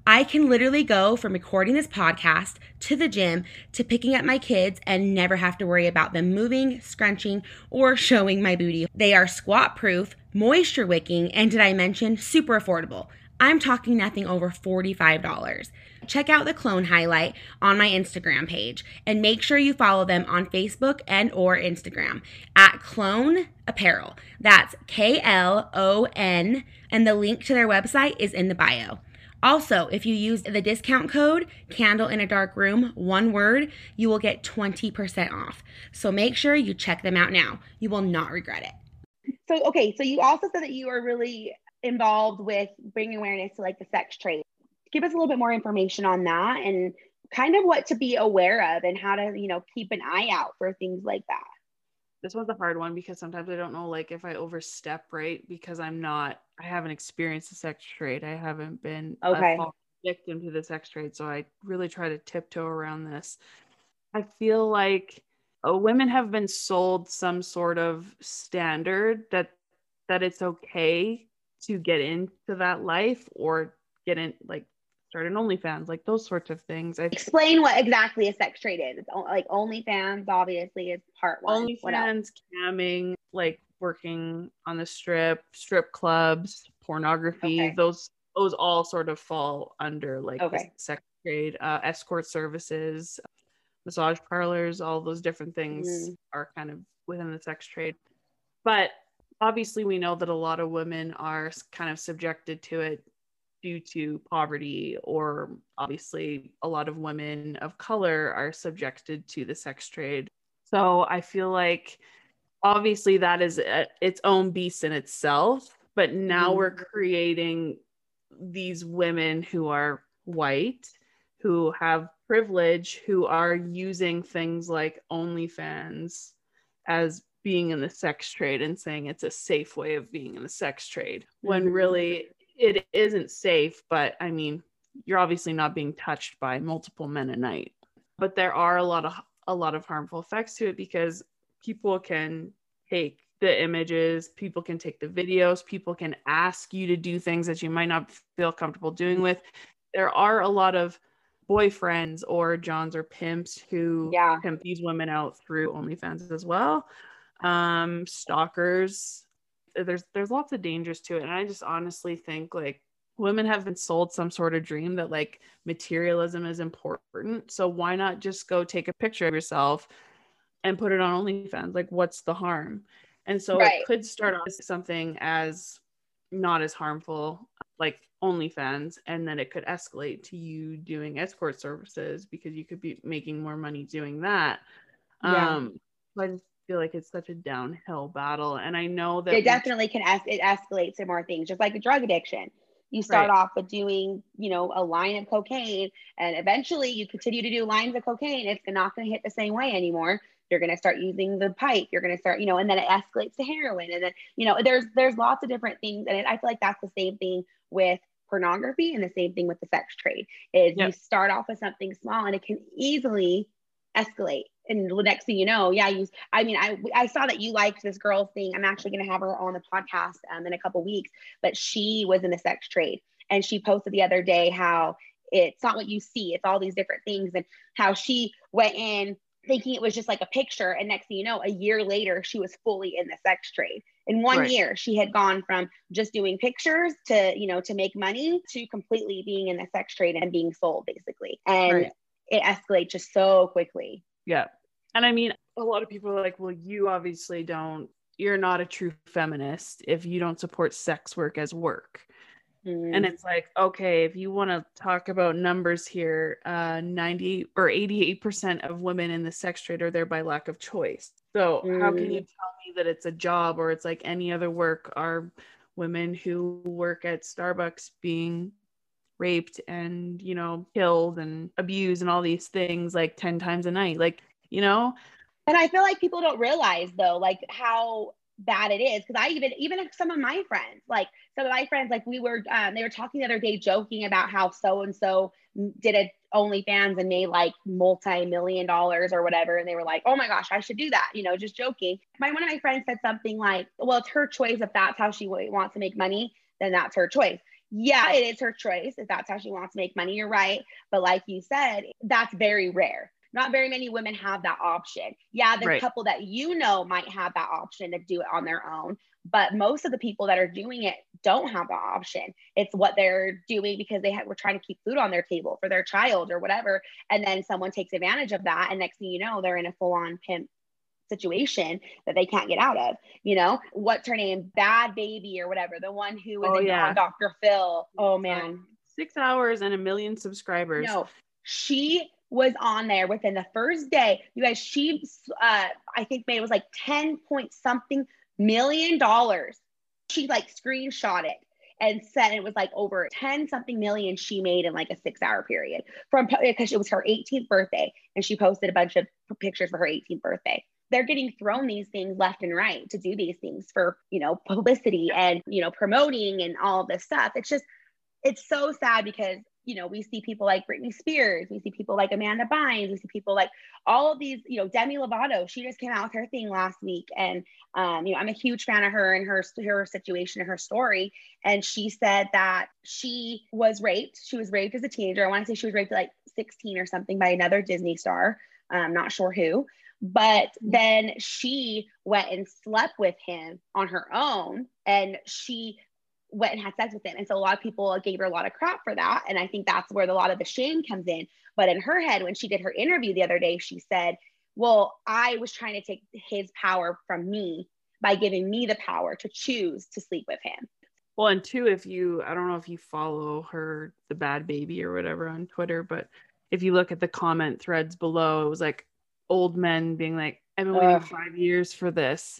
I can literally go from recording this podcast to the gym to picking up my kids and never have to worry about them moving, scrunching, or showing my booty. They are squat proof, moisture wicking, and did I mention super affordable? I'm talking nothing over forty-five dollars. Check out the Clone highlight on my Instagram page and make sure you follow them on Facebook and or Instagram at Clone Apparel. That's K L O N, and the link to their website is in the bio. Also, if you use the discount code Candle in a Dark Room, one word, you will get twenty percent off. So make sure you check them out now. You will not regret it. So, okay. So you also said that you are really involved with bringing awareness to like the sex trade. Give us a little bit more information on that and kind of what to be aware of and how to, you know, keep an eye out for things like that. This one's a hard one because sometimes I don't know, like if I overstep, right? Because I'm not, I haven't experienced the sex trade. I haven't been okay. a victim to the sex trade. So I really try to tiptoe around this. I feel like uh, women have been sold some sort of standard that, that it's okay to get into that life or get in, like start an OnlyFans, like those sorts of things. I Explain what exactly a sex trade is. It's o- like OnlyFans, obviously, is part one. OnlyFans, camming, like working on the strip, strip clubs, pornography, okay. those those all sort of fall under like okay. sex trade, uh, escort services, massage parlors, all those different things mm-hmm. are kind of within the sex trade. But obviously we know that a lot of women are kind of subjected to it due to poverty, or obviously a lot of women of color are subjected to the sex trade. So I feel like obviously that is a, its own beast in itself, but now mm-hmm. we're creating these women who are white, who have privilege, who are using things like OnlyFans as being in the sex trade and saying it's a safe way of being in the sex trade mm-hmm. when really it isn't safe, but I mean, you're obviously not being touched by multiple men a night, but there are a lot of, a lot of harmful effects to it because people can take the images, people can take the videos, people can ask you to do things that you might not feel comfortable doing with. There are a lot of boyfriends or Johns or pimps who yeah. pimp these women out through OnlyFans as well. Um, stalkers, there's there's lots of dangers to it. And I just honestly think like women have been sold some sort of dream that like materialism is important. So why not just go take a picture of yourself and put it on OnlyFans? Like, what's the harm? And so right. it could start off something as not as harmful, like OnlyFans, and then it could escalate to you doing escort services because you could be making more money doing that. Yeah. Um, but feel like it's such a downhill battle, and I know that it definitely can es- it escalates to more things, just like drug addiction. You start right. off with doing, you know, a line of cocaine, and eventually you continue to do lines of cocaine. It's not going to hit the same way anymore. You're going to start using the pipe. You're going to start, you know, and then it escalates to heroin. And then, you know, there's, there's lots of different things. And I feel like that's the same thing with pornography and the same thing with the sex trade is yep. you start off with something small and it can easily escalate. And the next thing you know, yeah, you, I mean, I, I saw that you liked this girl thing. I'm actually going to have her on the podcast um, in a couple weeks, but she was in the sex trade and she posted the other day how it's not what you see. It's all these different things and how she went in thinking it was just like a picture. And next thing you know, a year later, she was fully in the sex trade. In one right. year, she had gone from just doing pictures to, you know, to make money to completely being in the sex trade and being sold basically. And right. it escalates just so quickly. Yeah. And I mean, a lot of people are like, well, you obviously don't, you're not a true feminist if you don't support sex work as work. Mm. And it's like, okay, if you want to talk about numbers here, uh, ninety or eighty-eight percent of women in the sex trade are there by lack of choice. So mm. how can you tell me that it's a job or it's like any other work? Are women who work at Starbucks being raped and, you know, killed and abused and all these things like ten times a night, like, you know? And I feel like people don't realize though, like how bad it is. Cause I even, even some of my friends, like some of my friends, like we were, um, they were talking the other day, joking about how so-and-so did a OnlyFans and made like multi-million dollars or whatever. And they were like, oh my gosh, I should do that. You know, just joking. My, one of my friends said something like, well, it's her choice. If that's how she wants to make money, then that's her choice. Yeah, it is her choice. If that's how she wants to make money, you're right. But like you said, that's very rare. Not very many women have that option. Yeah, the right. couple that you know might have that option to do it on their own. But most of the people that are doing it don't have the option. It's what they're doing because they ha- were trying to keep food on their table for their child or whatever. And then someone takes advantage of that. And next thing you know, they're in a full-on pimp situation that they can't get out of, you know, what's her name? Bad Baby or whatever. The one who was oh, in yeah. on Doctor Phil. Oh man. Six hours and a million subscribers. No, she was on there within the first day. You guys, she, uh, I think made, it was like ten point something million dollars. She like screenshot it and said it was like over ten something million she made in like a six hour period from, because it was her eighteenth birthday and she posted a bunch of pictures for her eighteenth birthday. They're getting thrown these things left and right to do these things for, you know, publicity and, you know, promoting and all this stuff. It's just, it's so sad because, you know, we see people like Britney Spears, we see people like Amanda Bynes, we see people like all of these, you know, Demi Lovato, she just came out with her thing last week. And, um, you know, I'm a huge fan of her and her, her situation and her story. And she said that she was raped. She was raped as a teenager. I want to say she was raped at like sixteen or something by another Disney star. I'm not sure who. But then she went and slept with him on her own and she went and had sex with him. And so a lot of people gave her a lot of crap for that. And I think that's where a lot of the shame comes in. But in her head, when she did her interview the other day, she said, well, I was trying to take his power from me by giving me the power to choose to sleep with him. Well, and two, if you, I don't know if you follow her, the Bad Baby or whatever on Twitter, but if you look at the comment threads below, it was like, old men being like, I've been waiting five years for this.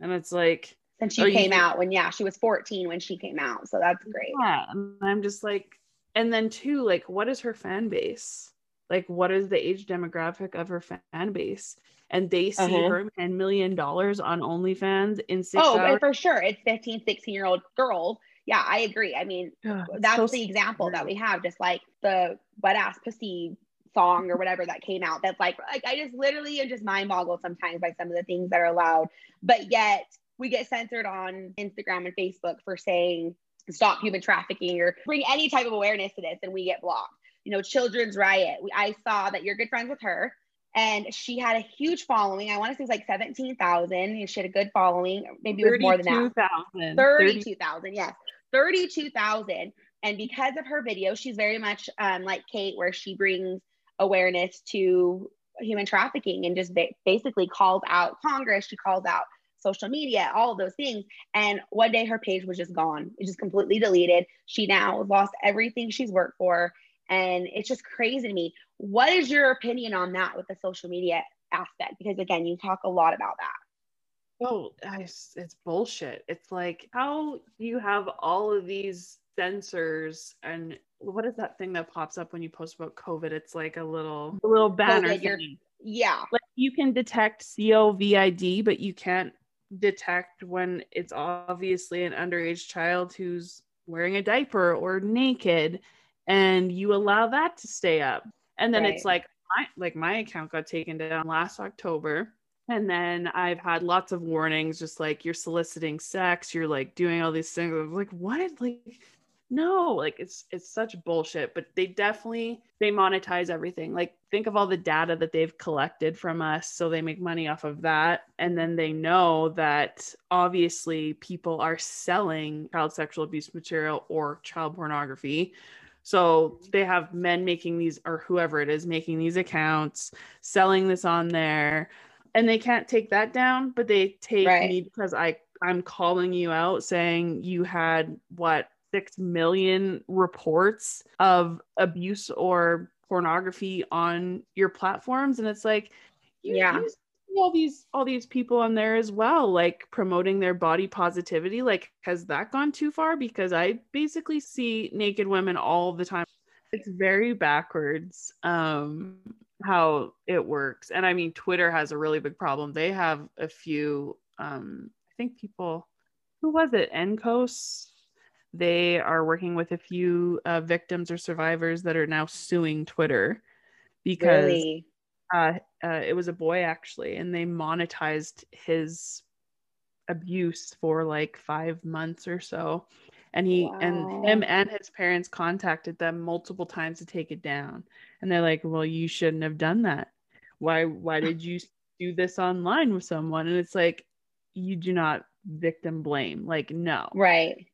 And it's like, since she came you... out when, yeah, she was fourteen when she came out. So that's great. Yeah. And I'm just like, and then too, like, what is her fan base? Like, what is the age demographic of her fan base? And they see uh-huh. her ten million dollars on OnlyFans in six oh, hours. For sure. It's fifteen, sixteen year old girls. Yeah, I agree. I mean, Ugh, that's so the example scary. That we have, just like the butt ass pussy song or whatever that came out. That's like, like I just literally am just mind boggled sometimes by some of the things that are allowed, but yet we get censored on Instagram and Facebook for saying stop human trafficking or bring any type of awareness to this, and we get blocked. You know, Children's Riot. We, I saw that you're good friends with her, and she had a huge following. I want to say it's like seventeen thousand. She had a good following. Maybe it was more than that. thirty-two thousand. Yes, thirty-two thousand. And because of her video, she's very much um, like Kate, where she brings awareness to human trafficking and just ba- basically calls out Congress. She calls out social media, all of those things. And one day her page was just gone. It just completely deleted. She now lost everything she's worked for. And it's just crazy to me. What is your opinion on that with the social media aspect? Because again, you talk a lot about that. Oh, I, it's bullshit. It's like, how do you have all of these sensors, and what is that thing that pops up when you post about COVID? It's like a little a little banner COVID, thing. Yeah. Like you can detect COVID, but you can't detect when it's obviously an underage child who's wearing a diaper or naked, and you allow that to stay up. And then right. it's like my like my account got taken down last October. And then I've had lots of warnings, just like, you're soliciting sex, you're like doing all these things. I'm like, what? Like, no, like it's, it's such bullshit, but they definitely, they monetize everything. Like, think of all the data that they've collected from us. So they make money off of that. And then they know that obviously people are selling child sexual abuse material or child pornography. So they have men making these, or whoever it is, making these accounts, selling this on there. And they can't take that down, but they take right. me because I, I'm calling you out saying you had, what, six million reports of abuse or pornography on your platforms. And it's like, you, yeah, you see all these, all these people on there as well, like promoting their body positivity. Like, has that gone too far? Because I basically see naked women all the time. It's very backwards. Um, how it works. And I mean, Twitter has a really big problem. They have a few, um, I think people, who was it? Encos. They are working with a few uh, victims or survivors that are now suing Twitter because really? uh, uh, it was a boy actually, and they monetized his abuse for like five months or so. And he wow. and him and his parents contacted them multiple times to take it down. And they're like, well, you shouldn't have done that. Why, why did you do this online with someone? And it's like, you do not victim blame. Like, no. Right.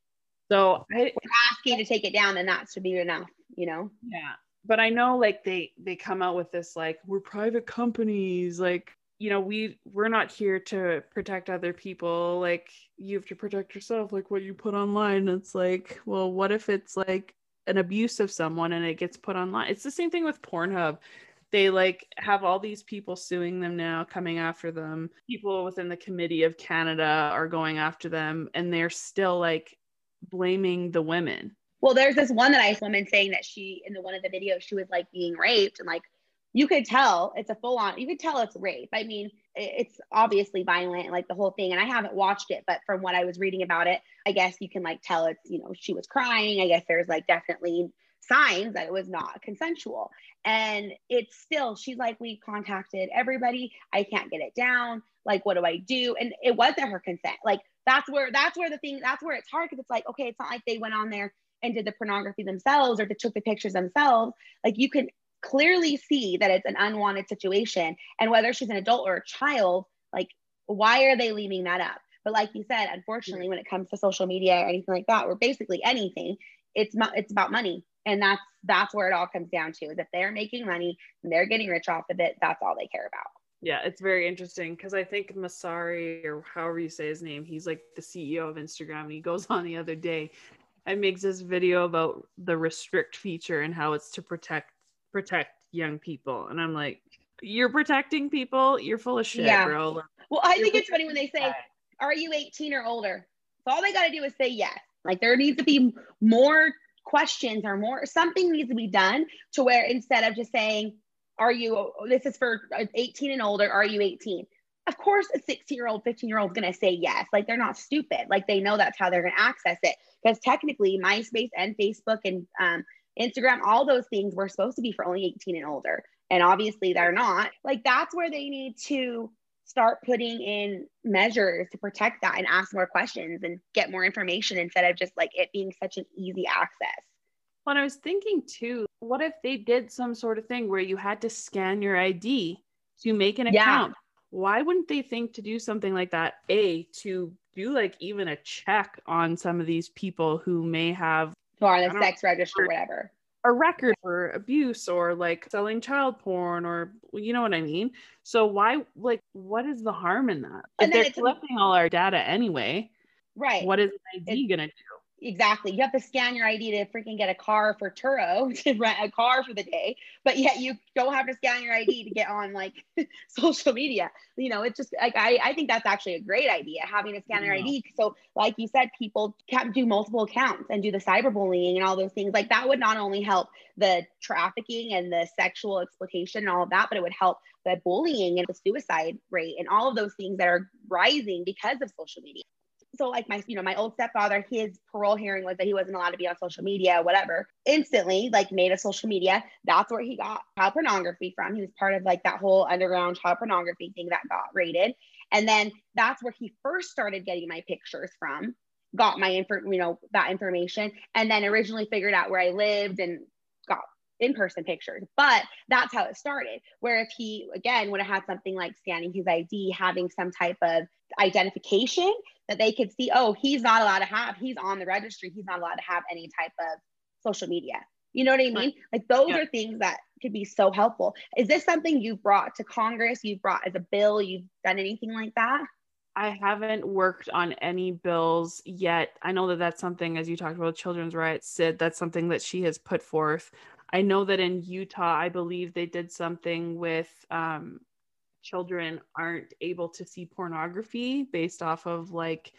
So I, we're asking to take it down, and that should be enough, you know? Yeah. But I know like they, they come out with this, like, we're private companies. Like, you know, we, we're not here to protect other people. Like, you have to protect yourself, like what you put online. It's like, well, what if it's like an abuse of someone and it gets put online? It's the same thing with Pornhub. They like have all these people suing them now, coming after them. People within the Committee of Canada are going after them, and they're still like blaming the women. Well, there's this one that I saw, woman saying that she, in the one of the videos, she was like being raped, and like, you could tell it's a full on, you could tell it's rape. I mean, it's obviously violent, like the whole thing. And I haven't watched it, but from what I was reading about it, I guess you can like tell it's, you know, she was crying. I guess there's like definitely signs that it was not consensual. And it's still, she's like, we contacted everybody. I can't get it down. Like, what do I do? And it wasn't her consent. Like, that's where, that's where the thing, that's where it's hard. Cause it's like, okay, it's not like they went on there and did the pornography themselves or took the pictures themselves. Like, you can clearly see that it's an unwanted situation, and whether she's an adult or a child, like, why are they leaving that up? But like you said, unfortunately, when it comes to social media or anything like that, or basically anything, it's mo- it's about money, and that's that's where it all comes down to. Is if they're making money and they're getting rich off of it, that's all they care about. Yeah, it's very interesting because I think Masari, or however you say his name, he's like the C E O of Instagram, and he goes on the other day and makes this video about the restrict feature and how it's to protect. protect young people. And I'm like, you're protecting people? You're full of shit, yeah. bro. Like, well, I think it's funny when they say, are you eighteen or older? So all they got to do is say yes. Like, there needs to be more questions or more, something needs to be done to where instead of just saying, are you, this is for eighteen and older, are you eighteen? Of course, a sixteen-year-old, fifteen-year-old is going to say yes. Like, they're not stupid. Like, they know that's how they're going to access it. Because technically, MySpace and Facebook and um, Instagram, all those things were supposed to be for only eighteen and older. And obviously they're not. Like, that's where they need to start putting in measures to protect that and ask more questions and get more information instead of just like it being such an easy access. Well, I was thinking too, what if they did some sort of thing where you had to scan your I D to make an yeah. account? Why wouldn't they think to do something like that? A, to do like even a check on some of these people who may have or the sex register, whatever, a record for abuse or like selling child porn, or you know what I mean? So why, like, what is the harm in that? And if they're collecting all our data anyway, right, what is an I D gonna do? Exactly. You have to scan your I D to freaking get a car for Turo, to rent a car for the day, but yet you don't have to scan your I D to get on like social media. You know, it's just like, I, I think that's actually a great idea, having a scanner yeah. I D. So like you said, people can do multiple accounts and do the cyberbullying and all those things. Like that would not only help the trafficking and the sexual exploitation and all of that, but it would help the bullying and the suicide rate and all of those things that are rising because of social media. So like my, you know, my old stepfather, his parole hearing was that he wasn't allowed to be on social media, whatever. Instantly, like made a social media. That's where he got child pornography from. He was part of like that whole underground child pornography thing that got raided. And then that's where he first started getting my pictures from, got my, inf- you know, that information. And then originally figured out where I lived and got in-person pictures, but that's how it started. Where if he, again, would have had something like scanning his I D, having some type of identification that they could see, oh, he's not allowed to have, he's on the registry, he's not allowed to have any type of social media. You know what I mean? Like those yeah. are things that could be so helpful. Is this something you brought to Congress? You've brought as a bill, you've done anything like that? I haven't worked on any bills yet. I know that that's something, as you talked about Children's Riot, Sid, that's something that she has put forth. I know that in Utah, I believe they did something with um, children aren't able to see pornography based off of like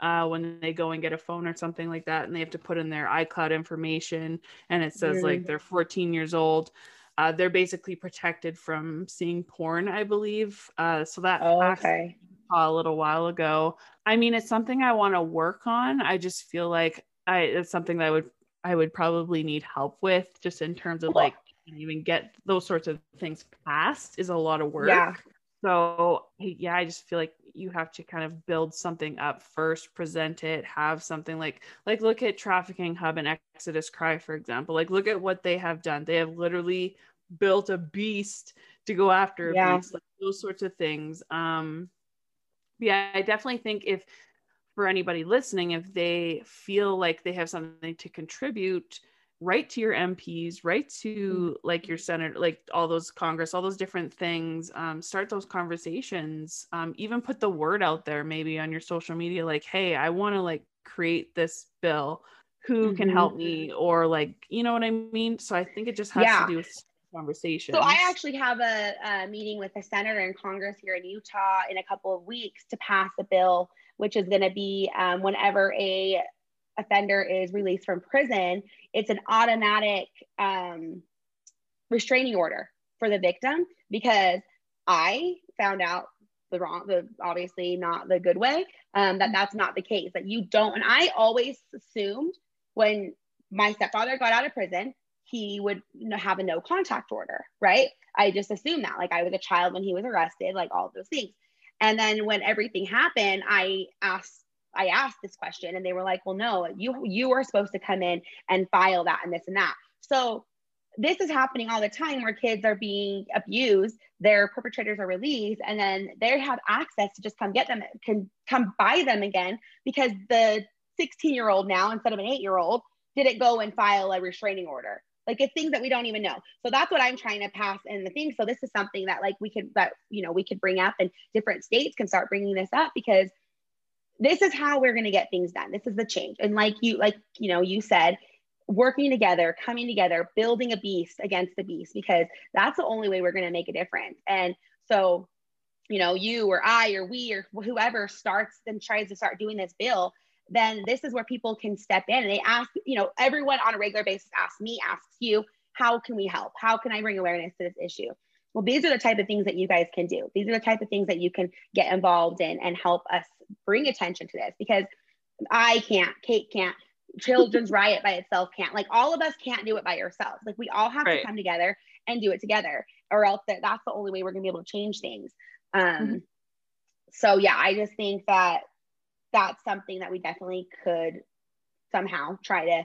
uh, when they go and get a phone or something like that, and they have to put in their iCloud information, and it says mm. like they're fourteen years old. Uh, they're basically protected from seeing porn, I believe. Uh, so that oh, passed okay. a little while ago. I mean, it's something I want to work on. I just feel like I, it's something that I would I would probably need help with, just in terms of like, even get those sorts of things passed is a lot of work. Yeah. So yeah, I just feel like you have to kind of build something up first, present it, have something like, like look at Trafficking Hub and Exodus Cry, for example, like look at what they have done. They have literally built a beast to go after yeah. a beast, like those sorts of things. Um, yeah, I definitely think if, for anybody listening, if they feel like they have something to contribute, write to your M Ps, write to like your senator, like all those Congress, all those different things, um, start those conversations, um, even put the word out there, maybe on your social media, like, hey, I want to like create this bill, who mm-hmm. can help me? Or like, you know what I mean? So I think it just has yeah. to do with conversation. So I actually have a, a meeting with a senator in Congress here in Utah in a couple of weeks to pass a bill, which is going to be um, whenever a offender is released from prison, it's an automatic um, restraining order for the victim, because I found out the wrong, the obviously not the good way, um, that that's not the case, that you don't. And I always assumed when my stepfather got out of prison, he would have a no contact order, right? I just assumed that, like I was a child when he was arrested, like all of those things. And then when everything happened, I asked, I asked this question, and they were like, well, no, you, you were supposed to come in and file that and this and that. So this is happening all the time, where kids are being abused, their perpetrators are released, and then they have access to just come get them, can come buy them again, because the sixteen year old now, instead of an eight year old, didn't go and file a restraining order. Like it's things that we don't even know. So that's what I'm trying to pass in the thing. So this is something that like we could, that, you know, we could bring up, and different states can start bringing this up, because this is how we're going to get things done. This is the change. And like you, like, you know, you said, working together, coming together, building a beast against the beast, because that's the only way we're going to make a difference. And so, you know, you or I, or we, or whoever starts and tries to start doing this bill, then this is where people can step in, and they ask, you know, everyone on a regular basis asks me, asks you, how can we help? How can I bring awareness to this issue? Well, these are the type of things that you guys can do. These are the type of things that you can get involved in and help us bring attention to this, because I can't, Kate can't, Children's Riot by itself can't, like all of us can't do it by ourselves. Like we all have right. to come together and do it together, or else that, that's the only way we're going to be able to change things. Um, mm-hmm. So yeah, I just think that that's something that we definitely could somehow try to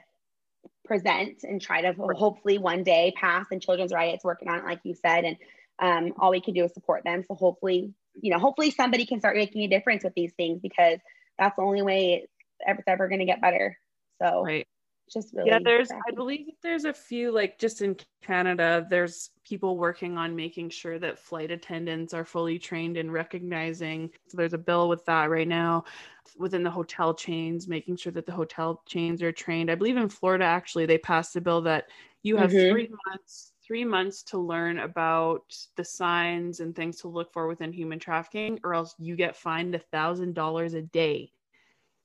present and try to hopefully one day pass. And Children's Riot's working on it, like you said, and um, all we can do is support them. So hopefully, you know, hopefully somebody can start making a difference with these things, because that's the only way it's ever, ever going to get better. So right. just really yeah there's crappy. I believe there's a few, like just in Canada there's people working on making sure that flight attendants are fully trained in recognizing, so there's a bill with that right now within the hotel chains, making sure that the hotel chains are trained. I believe in Florida actually they passed a bill that you have mm-hmm. three months three months to learn about the signs and things to look for within human trafficking, or else you get fined a thousand dollars a day.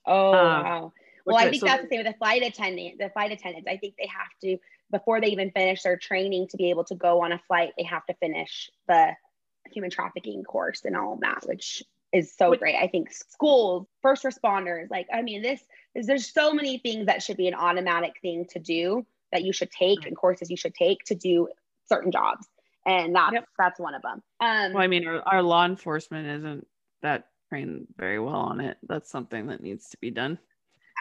Oh um, wow. Well, I think so, that's the same with the flight attendant, the flight attendants. I think they have to, before they even finish their training to be able to go on a flight, they have to finish the human trafficking course and all of that, which is so which, great. I think schools, first responders, like, I mean, this is, there's so many things that should be an automatic thing to do that you should take right. and courses you should take to do certain jobs. And that's, yep. that's one of them. Um, well, I mean, our, our law enforcement isn't that trained very well on it. That's something that needs to be done.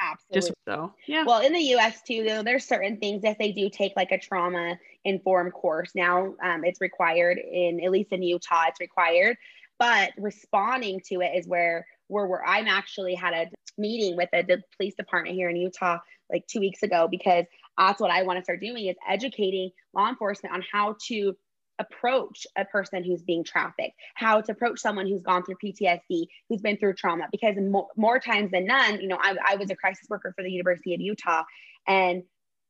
Absolutely. Just so. Yeah. Well, in the U S too, though, there's certain things that they do take, like a trauma informed course. Now um, it's required in, at least in Utah, it's required, but responding to it is where, where, where I'm actually had a meeting with a, the police department here in Utah, like two weeks ago, because that's what I want to start doing is educating law enforcement on how to approach a person who's being trafficked, how to approach someone who's gone through P T S D, who's been through trauma, because mo- more times than none, you know, I, I was a crisis worker for the University of Utah, and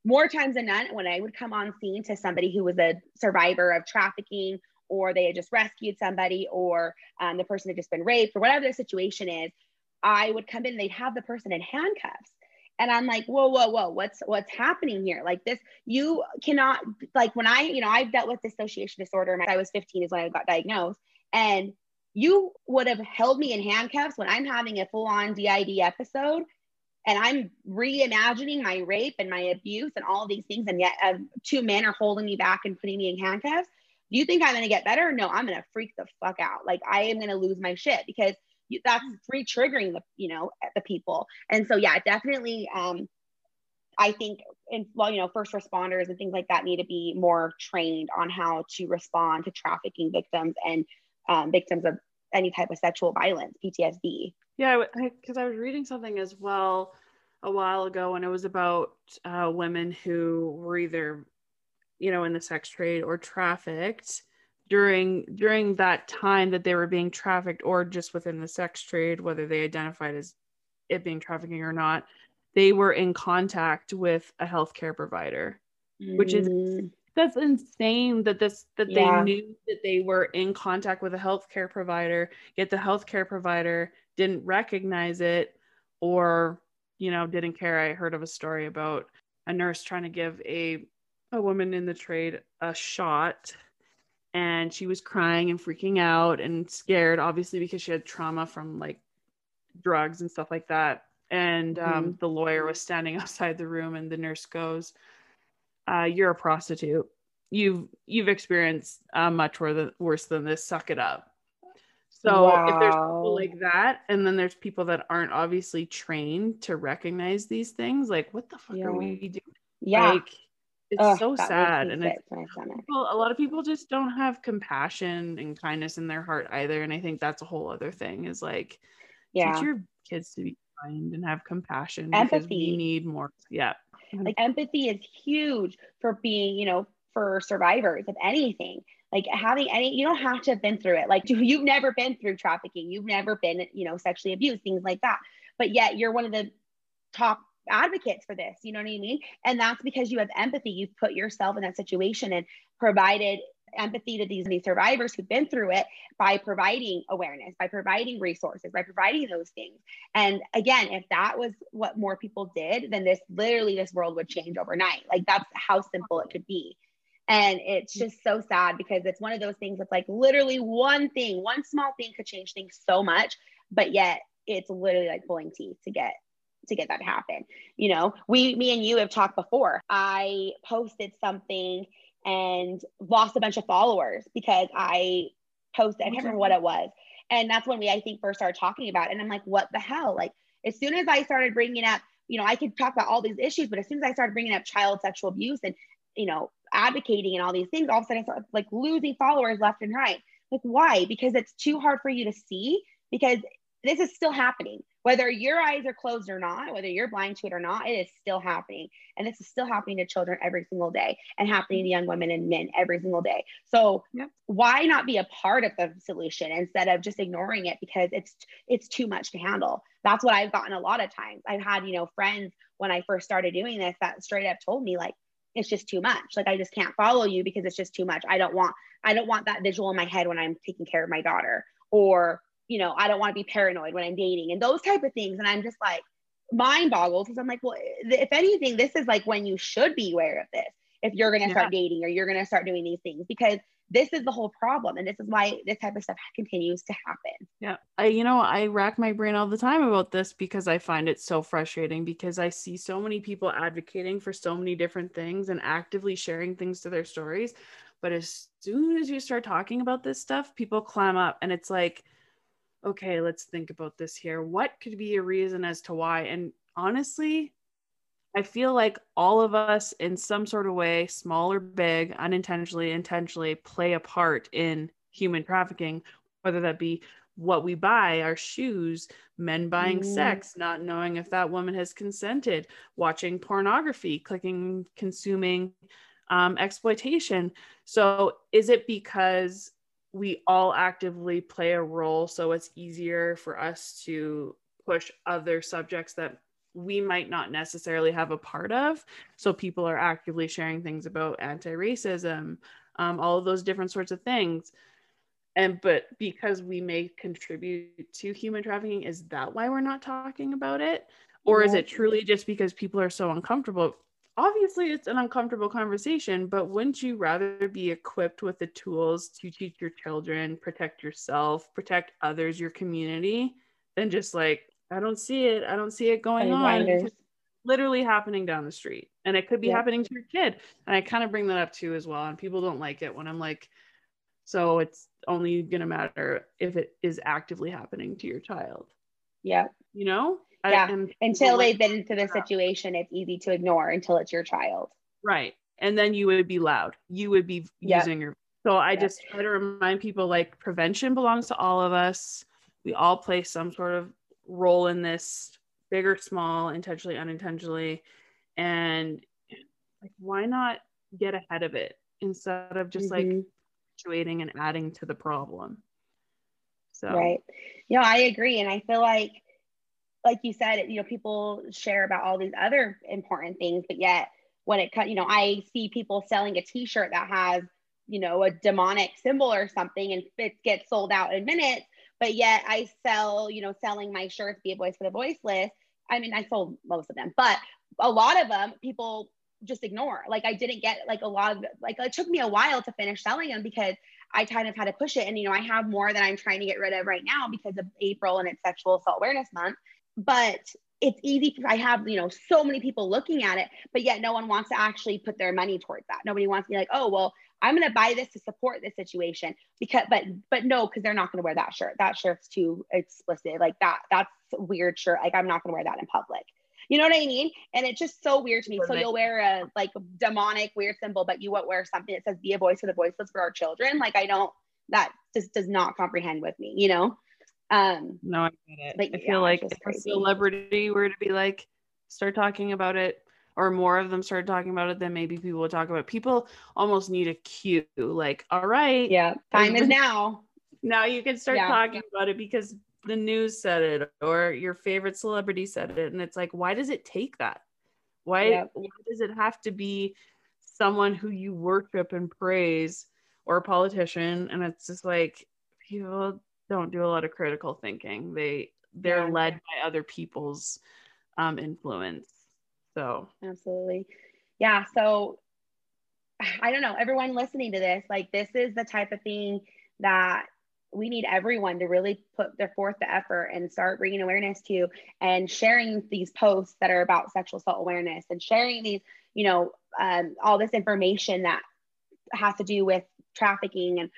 more times than none, when I would come on scene to somebody who was a survivor of trafficking, or they had just rescued somebody, or um, the person had just been raped, or whatever the situation is, I would come in, they'd have the person in handcuffs. And I'm like, whoa, whoa, whoa, what's, what's happening here? Like this, you cannot, like when I, you know, I've dealt with dissociation disorder. I was fifteen is when I got diagnosed, and you would have held me in handcuffs when I'm having a full on D I D episode and I'm reimagining my rape and my abuse and all these things. And yet uh, two men are holding me back and putting me in handcuffs. Do you think I'm going to get better? No, I'm going to freak the fuck out. Like I am going to lose my shit, because that's re-triggering the, you know, the people. And so, yeah, definitely. Um, I think, in, well, you know, first responders and things like that need to be more trained on how to respond to trafficking victims and um, victims of any type of sexual violence, P T S D. Yeah. Because I, I, I was reading something as well a while ago, and it was about uh, women who were either, you know, in the sex trade or trafficked during during that time that they were being trafficked, or just within the sex trade, whether they identified as it being trafficking or not, they were in contact with a healthcare provider, mm. which is that's insane that this that yeah. they knew that they were in contact with a healthcare provider, yet the healthcare provider didn't recognize it, or you know, didn't care. I heard of a story about a nurse trying to give a a woman in the trade a shot, and she was crying and freaking out and scared, obviously, because she had trauma from like drugs and stuff like that. And um, mm-hmm. the lawyer was standing outside the room, and the nurse goes, uh, you're a prostitute. You've, you've experienced uh, much worse than this. Suck it up. So wow. if there's people like that, and then there's people that aren't obviously trained to recognize these things, like what the fuck yeah. are we doing? Yeah. Like, it's Ugh, so sad, and it's, people, a lot of people just don't have compassion and kindness in their heart either, and I think that's a whole other thing, is like yeah. teach your kids to be kind and have compassion, empathy. Because we need more yeah like empathy is huge for being, you know, for survivors of anything, like having any, you don't have to have been through it, like you've never been through trafficking, you've never been, you know, sexually abused, things like that, but yet you're one of the top advocates for this, you know what I mean? And that's because you have empathy. You've put yourself in that situation and provided empathy to these, these survivors who've been through it by providing awareness, by providing resources, by providing those things. And again, if that was what more people did, then this literally this world would change overnight. Like that's how simple it could be. And it's just so sad, because it's one of those things that's like literally one thing, one small thing could change things so much, but yet it's literally like pulling teeth to get to get that to happen. You know, we, me and you have talked before. I posted something and lost a bunch of followers because I posted, I can't remember what it was. And that's when we, I think, first started talking about it. And I'm like, what the hell? Like, as soon as I started bringing up, you know, I could talk about all these issues, but as soon as I started bringing up child sexual abuse and, you know, advocating and all these things, all of a sudden I started like losing followers left and right. Like, why? Because it's too hard for you to see, because this is still happening. Whether your eyes are closed or not, whether you're blind to it or not, it is still happening. And this is still happening to children every single day and happening to young women and men every single day. So yep. why not be a part of the solution instead of just ignoring it because it's it's too much to handle? That's what I've gotten a lot of times. I've had, you know, friends when I first started doing this that straight up told me, like, it's just too much. Like, I just can't follow you because it's just too much. I don't want, I don't want that visual in my head when I'm taking care of my daughter, or, you know, I don't want to be paranoid when I'm dating and those type of things. And I'm just like mind boggled because I'm like, well, if anything, this is like when you should be aware of this. If you're going to yeah. start dating or you're going to start doing these things, because this is the whole problem. And this is why this type of stuff continues to happen. Yeah. I, you know, I rack my brain all the time about this because I find it so frustrating because I see so many people advocating for so many different things and actively sharing things to their stories. But as soon as you start talking about this stuff, people climb up and it's like, okay, let's think about this here. What could be a reason as to why? And honestly, I feel like all of us in some sort of way, small or big, unintentionally, intentionally, play a part in human trafficking, whether that be what we buy, our shoes, men buying mm. sex, not knowing if that woman has consented, watching pornography, clicking, consuming um, exploitation. So is it because we all actively play a role, so it's easier for us to push other subjects that we might not necessarily have a part of? So people are actively sharing things about anti-racism, um, all of those different sorts of things. And, but because we may contribute to human trafficking, is that why we're not talking about it? Or is it truly just because people are so uncomfortable? Obviously it's an uncomfortable conversation, but wouldn't you rather be equipped with the tools to teach your children, protect yourself, protect others, your community, than just like, I don't see it. I don't see it going on. It's literally happening down the street. And it could be yep. happening to your kid. And I kind of bring that up too as well. And people don't like it when I'm like, so it's only going to matter if it is actively happening to your child. Yeah. You know? Yeah. I, and until they've been into the situation, it's easy to ignore until it's your child. Right. And then you would be loud. You would be yep. using your. So I yep. just try to remind people, like, prevention belongs to all of us. We all play some sort of role in this, big or small, intentionally, unintentionally. And like, why not get ahead of it instead of just mm-hmm. like situating and adding to the problem? So right. Yeah, I agree. And I feel like, like you said, you know, people share about all these other important things, but yet when it comes, you know, I see people selling a t-shirt that has, you know, a demonic symbol or something, and it gets sold out in minutes. But yet I sell, you know, selling my shirts, Be a Voice for the Voiceless. I mean, I sold most of them, but a lot of them people just ignore. Like, I didn't get like a lot of, like, it took me a while to finish selling them because I kind of had to push it. And, you know, I have more that I'm trying to get rid of right now because of April and it's Sexual Assault Awareness Month. But it's easy. I have, you know, so many people looking at it, but yet no one wants to actually put their money towards that. Nobody wants to be like, oh, well, I'm going to buy this to support this situation because, but, but no, because they're not going to wear that shirt. That shirt's too explicit. Like that, that's a weird shirt. Like, I'm not going to wear that in public. You know what I mean? And it's just so weird to me. So you'll wear a like demonic weird symbol, but you won't wear something that says Be a Voice for the Voiceless for our children. Like, I don't, that just does not comprehend with me, you know? Um, no, I get it. But, I feel yeah, like if crazy. a celebrity were to be like, start talking about it, or more of them started talking about it, then maybe people will talk about it. People almost need a cue, like, all right. Yeah, time is now. Now you can start yeah. talking about it because the news said it or your favorite celebrity said it. And it's like, why does it take that? Why, yeah. why does it have to be someone who you worship and praise or a politician? And it's just like, people don't do a lot of critical thinking. They, they're yeah. led by other people's um, influence. So absolutely. Yeah. So I don't know, everyone listening to this, like, this is the type of thing that we need everyone to really put their forth the effort and start bringing awareness to, and sharing these posts that are about sexual assault awareness, and sharing these, you know, um, all this information that has to do with trafficking and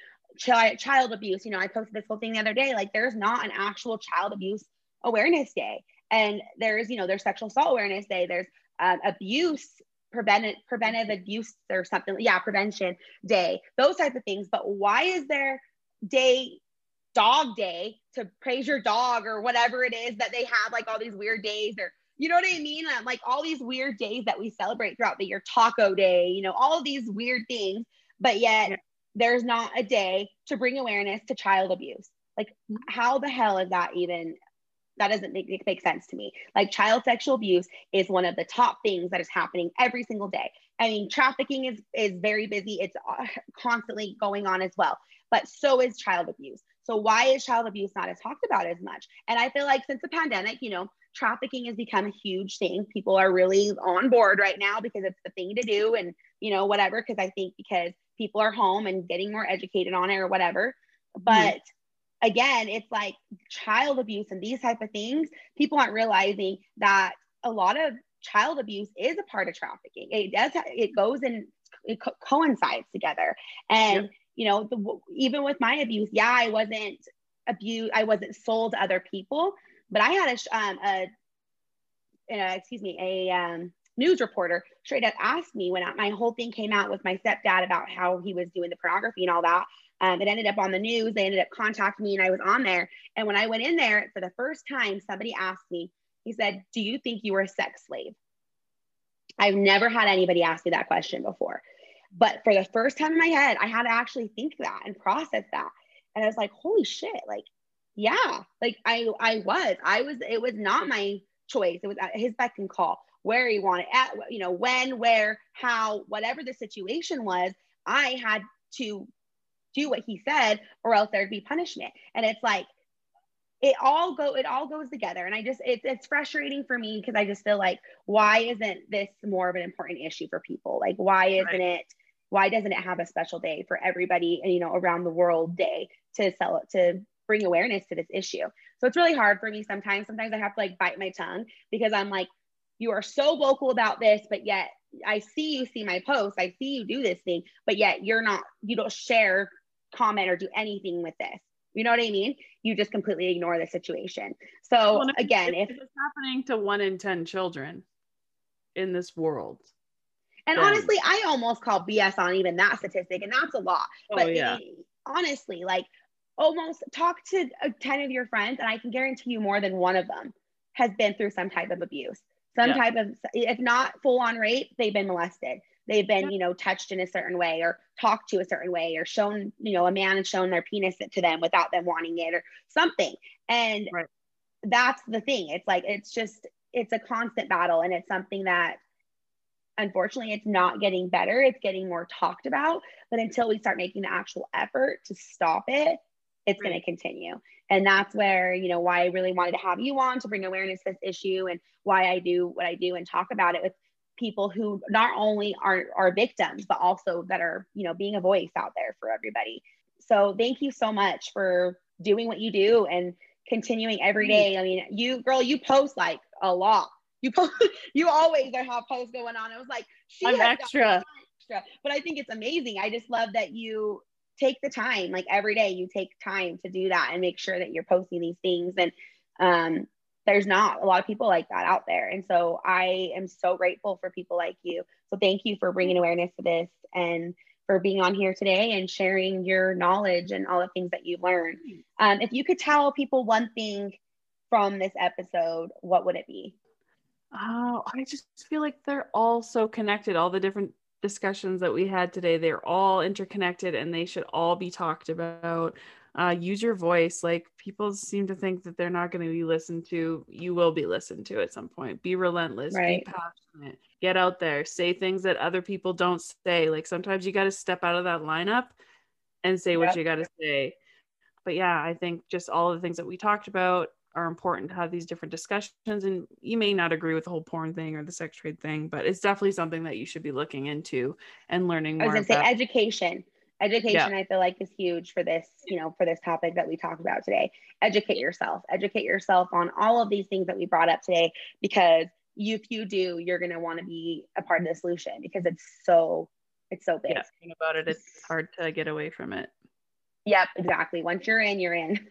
chi- child abuse. You know, I posted this whole thing the other day, like, there's not an actual Child Abuse Awareness Day. And there's, you know, there's Sexual Assault Awareness Day, there's um, abuse, preventive, preventive abuse or something. Yeah. Prevention Day, those types of things. But why is there day dog day to praise your dog or whatever it is that they have, like all these weird days, or, you know what I mean? And like all these weird days that we celebrate throughout the year, taco day, you know, all of these weird things, but yet yeah. there's not a day to bring awareness to child abuse. Like how the hell is that even, that doesn't make, make sense to me. Like child sexual abuse is one of the top things that is happening every single day. I mean, trafficking is, is very busy. It's constantly going on as well, but so is child abuse. So why is child abuse not as talked about as much? And I feel like since the pandemic, you know, trafficking has become a huge thing. People are really on board right now because it's the thing to do and, you know, whatever, because I think because people are home and getting more educated on it or whatever. But mm-hmm. again, it's like child abuse and these type of things, people aren't realizing that a lot of child abuse is a part of trafficking. It does, it goes and it co- coincides together. And, yep. you know, the, even with my abuse, yeah, I wasn't abused, I wasn't sold to other people, but I had a, um, a, a excuse me, a um, news reporter straight up asked me when I, my whole thing came out with my stepdad about how he was doing the pornography and all that. Um, it ended up on the news. They ended up contacting me and I was on there. And when I went in there for the first time, somebody asked me, he said, do you think you were a sex slave? I've never had anybody ask me that question before. But for the first time in my head, I had to actually think that and process that. And I was like, holy shit. Like, yeah, like I, I was, I was, it was not my choice. It was his beck and call, where he wanted at, you know, when, where, how, whatever the situation was, I had to do what he said or else there'd be punishment. And it's like, it all go, it all goes together. And I just, it, it's frustrating for me because I just feel like, why isn't this more of an important issue for people? Like, why isn't right. it, why doesn't it have a special day for everybody and, you know, around the world day to sell it, to bring awareness to this issue? So it's really hard for me sometimes. Sometimes I have to like bite my tongue because I'm like, you are so vocal about this, but yet I see you see my posts, I see you do this thing, but yet you're not, you don't share, comment, or do anything with this. You know what I mean? You just completely ignore the situation. So well, again, if, if it's happening to one in ten children in this world. And then, honestly, I almost call B S on even that statistic, and that's a lot. Oh, but yeah. it, honestly, like almost talk to ten of your friends and I can guarantee you more than one of them has been through some type of abuse, some yeah. type of, if not full on rape, they've been molested. They've been, you know, touched in a certain way or talked to a certain way or shown, you know, a man has shown their penis to them without them wanting it or something. And right. that's the thing. It's like, it's just, it's a constant battle. And it's something that, unfortunately, it's not getting better. It's getting more talked about. But until we start making the actual effort to stop it, it's right. going to continue. And that's where, you know, why I really wanted to have you on to bring awareness to this issue and why I do what I do and talk about it with people who not only are, are victims, but also that are, you know, being a voice out there for everybody. So thank you so much for doing what you do and continuing every day. I mean, you girl, you post like a lot. You post, you always have posts going on. It was like, she I'm extra. extra, but I think it's amazing. I just love that you take the time, like every day you take time to do that and make sure that you're posting these things. And, um, there's not a lot of people like that out there. And so I am so grateful for people like you. So thank you for bringing awareness to this and for being on here today and sharing your knowledge and all the things that you've learned. Um, if you could tell people one thing from this episode, what would it be? Oh, I just feel like they're all so connected. All the different discussions that we had today, they're all interconnected and they should all be talked about. Uh, use your voice. Like people seem to think that they're not going to be listened to. You will be listened to at some point. Be relentless, right. Be passionate, get out there, say things that other people don't say. Like sometimes you got to step out of that lineup and say yep. what you got to say. But yeah, I think just all of the things that we talked about are important to have these different discussions. And you may not agree with the whole porn thing or the sex trade thing, but it's definitely something that you should be looking into and learning more. I was going to say education. Education, yeah. I feel like is huge for this, you know, for this topic that we talked about today. Educate yourself, educate yourself on all of these things that we brought up today, because you, if you do, you're going to want to be a part of the solution because it's so, it's so big. Yeah, think about it. It's hard to get away from it. Yep, exactly. Once you're in, you're in.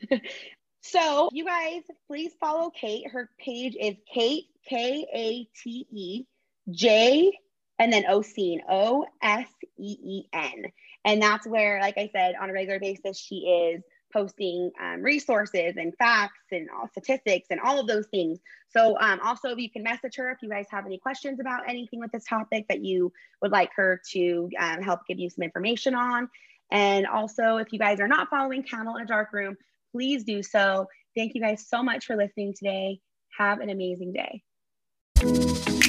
So you guys, please follow Kate. Her page is Kate, K A T E, J, and then O'Seen, O S E E N. And that's where, like I said, on a regular basis, she is posting um, resources and facts and all statistics and all of those things. So um, also you can message her if you guys have any questions about anything with this topic that you would like her to um, help give you some information on. And also if you guys are not following Candle in a Dark Room, please do so. Thank you guys so much for listening today. Have an amazing day.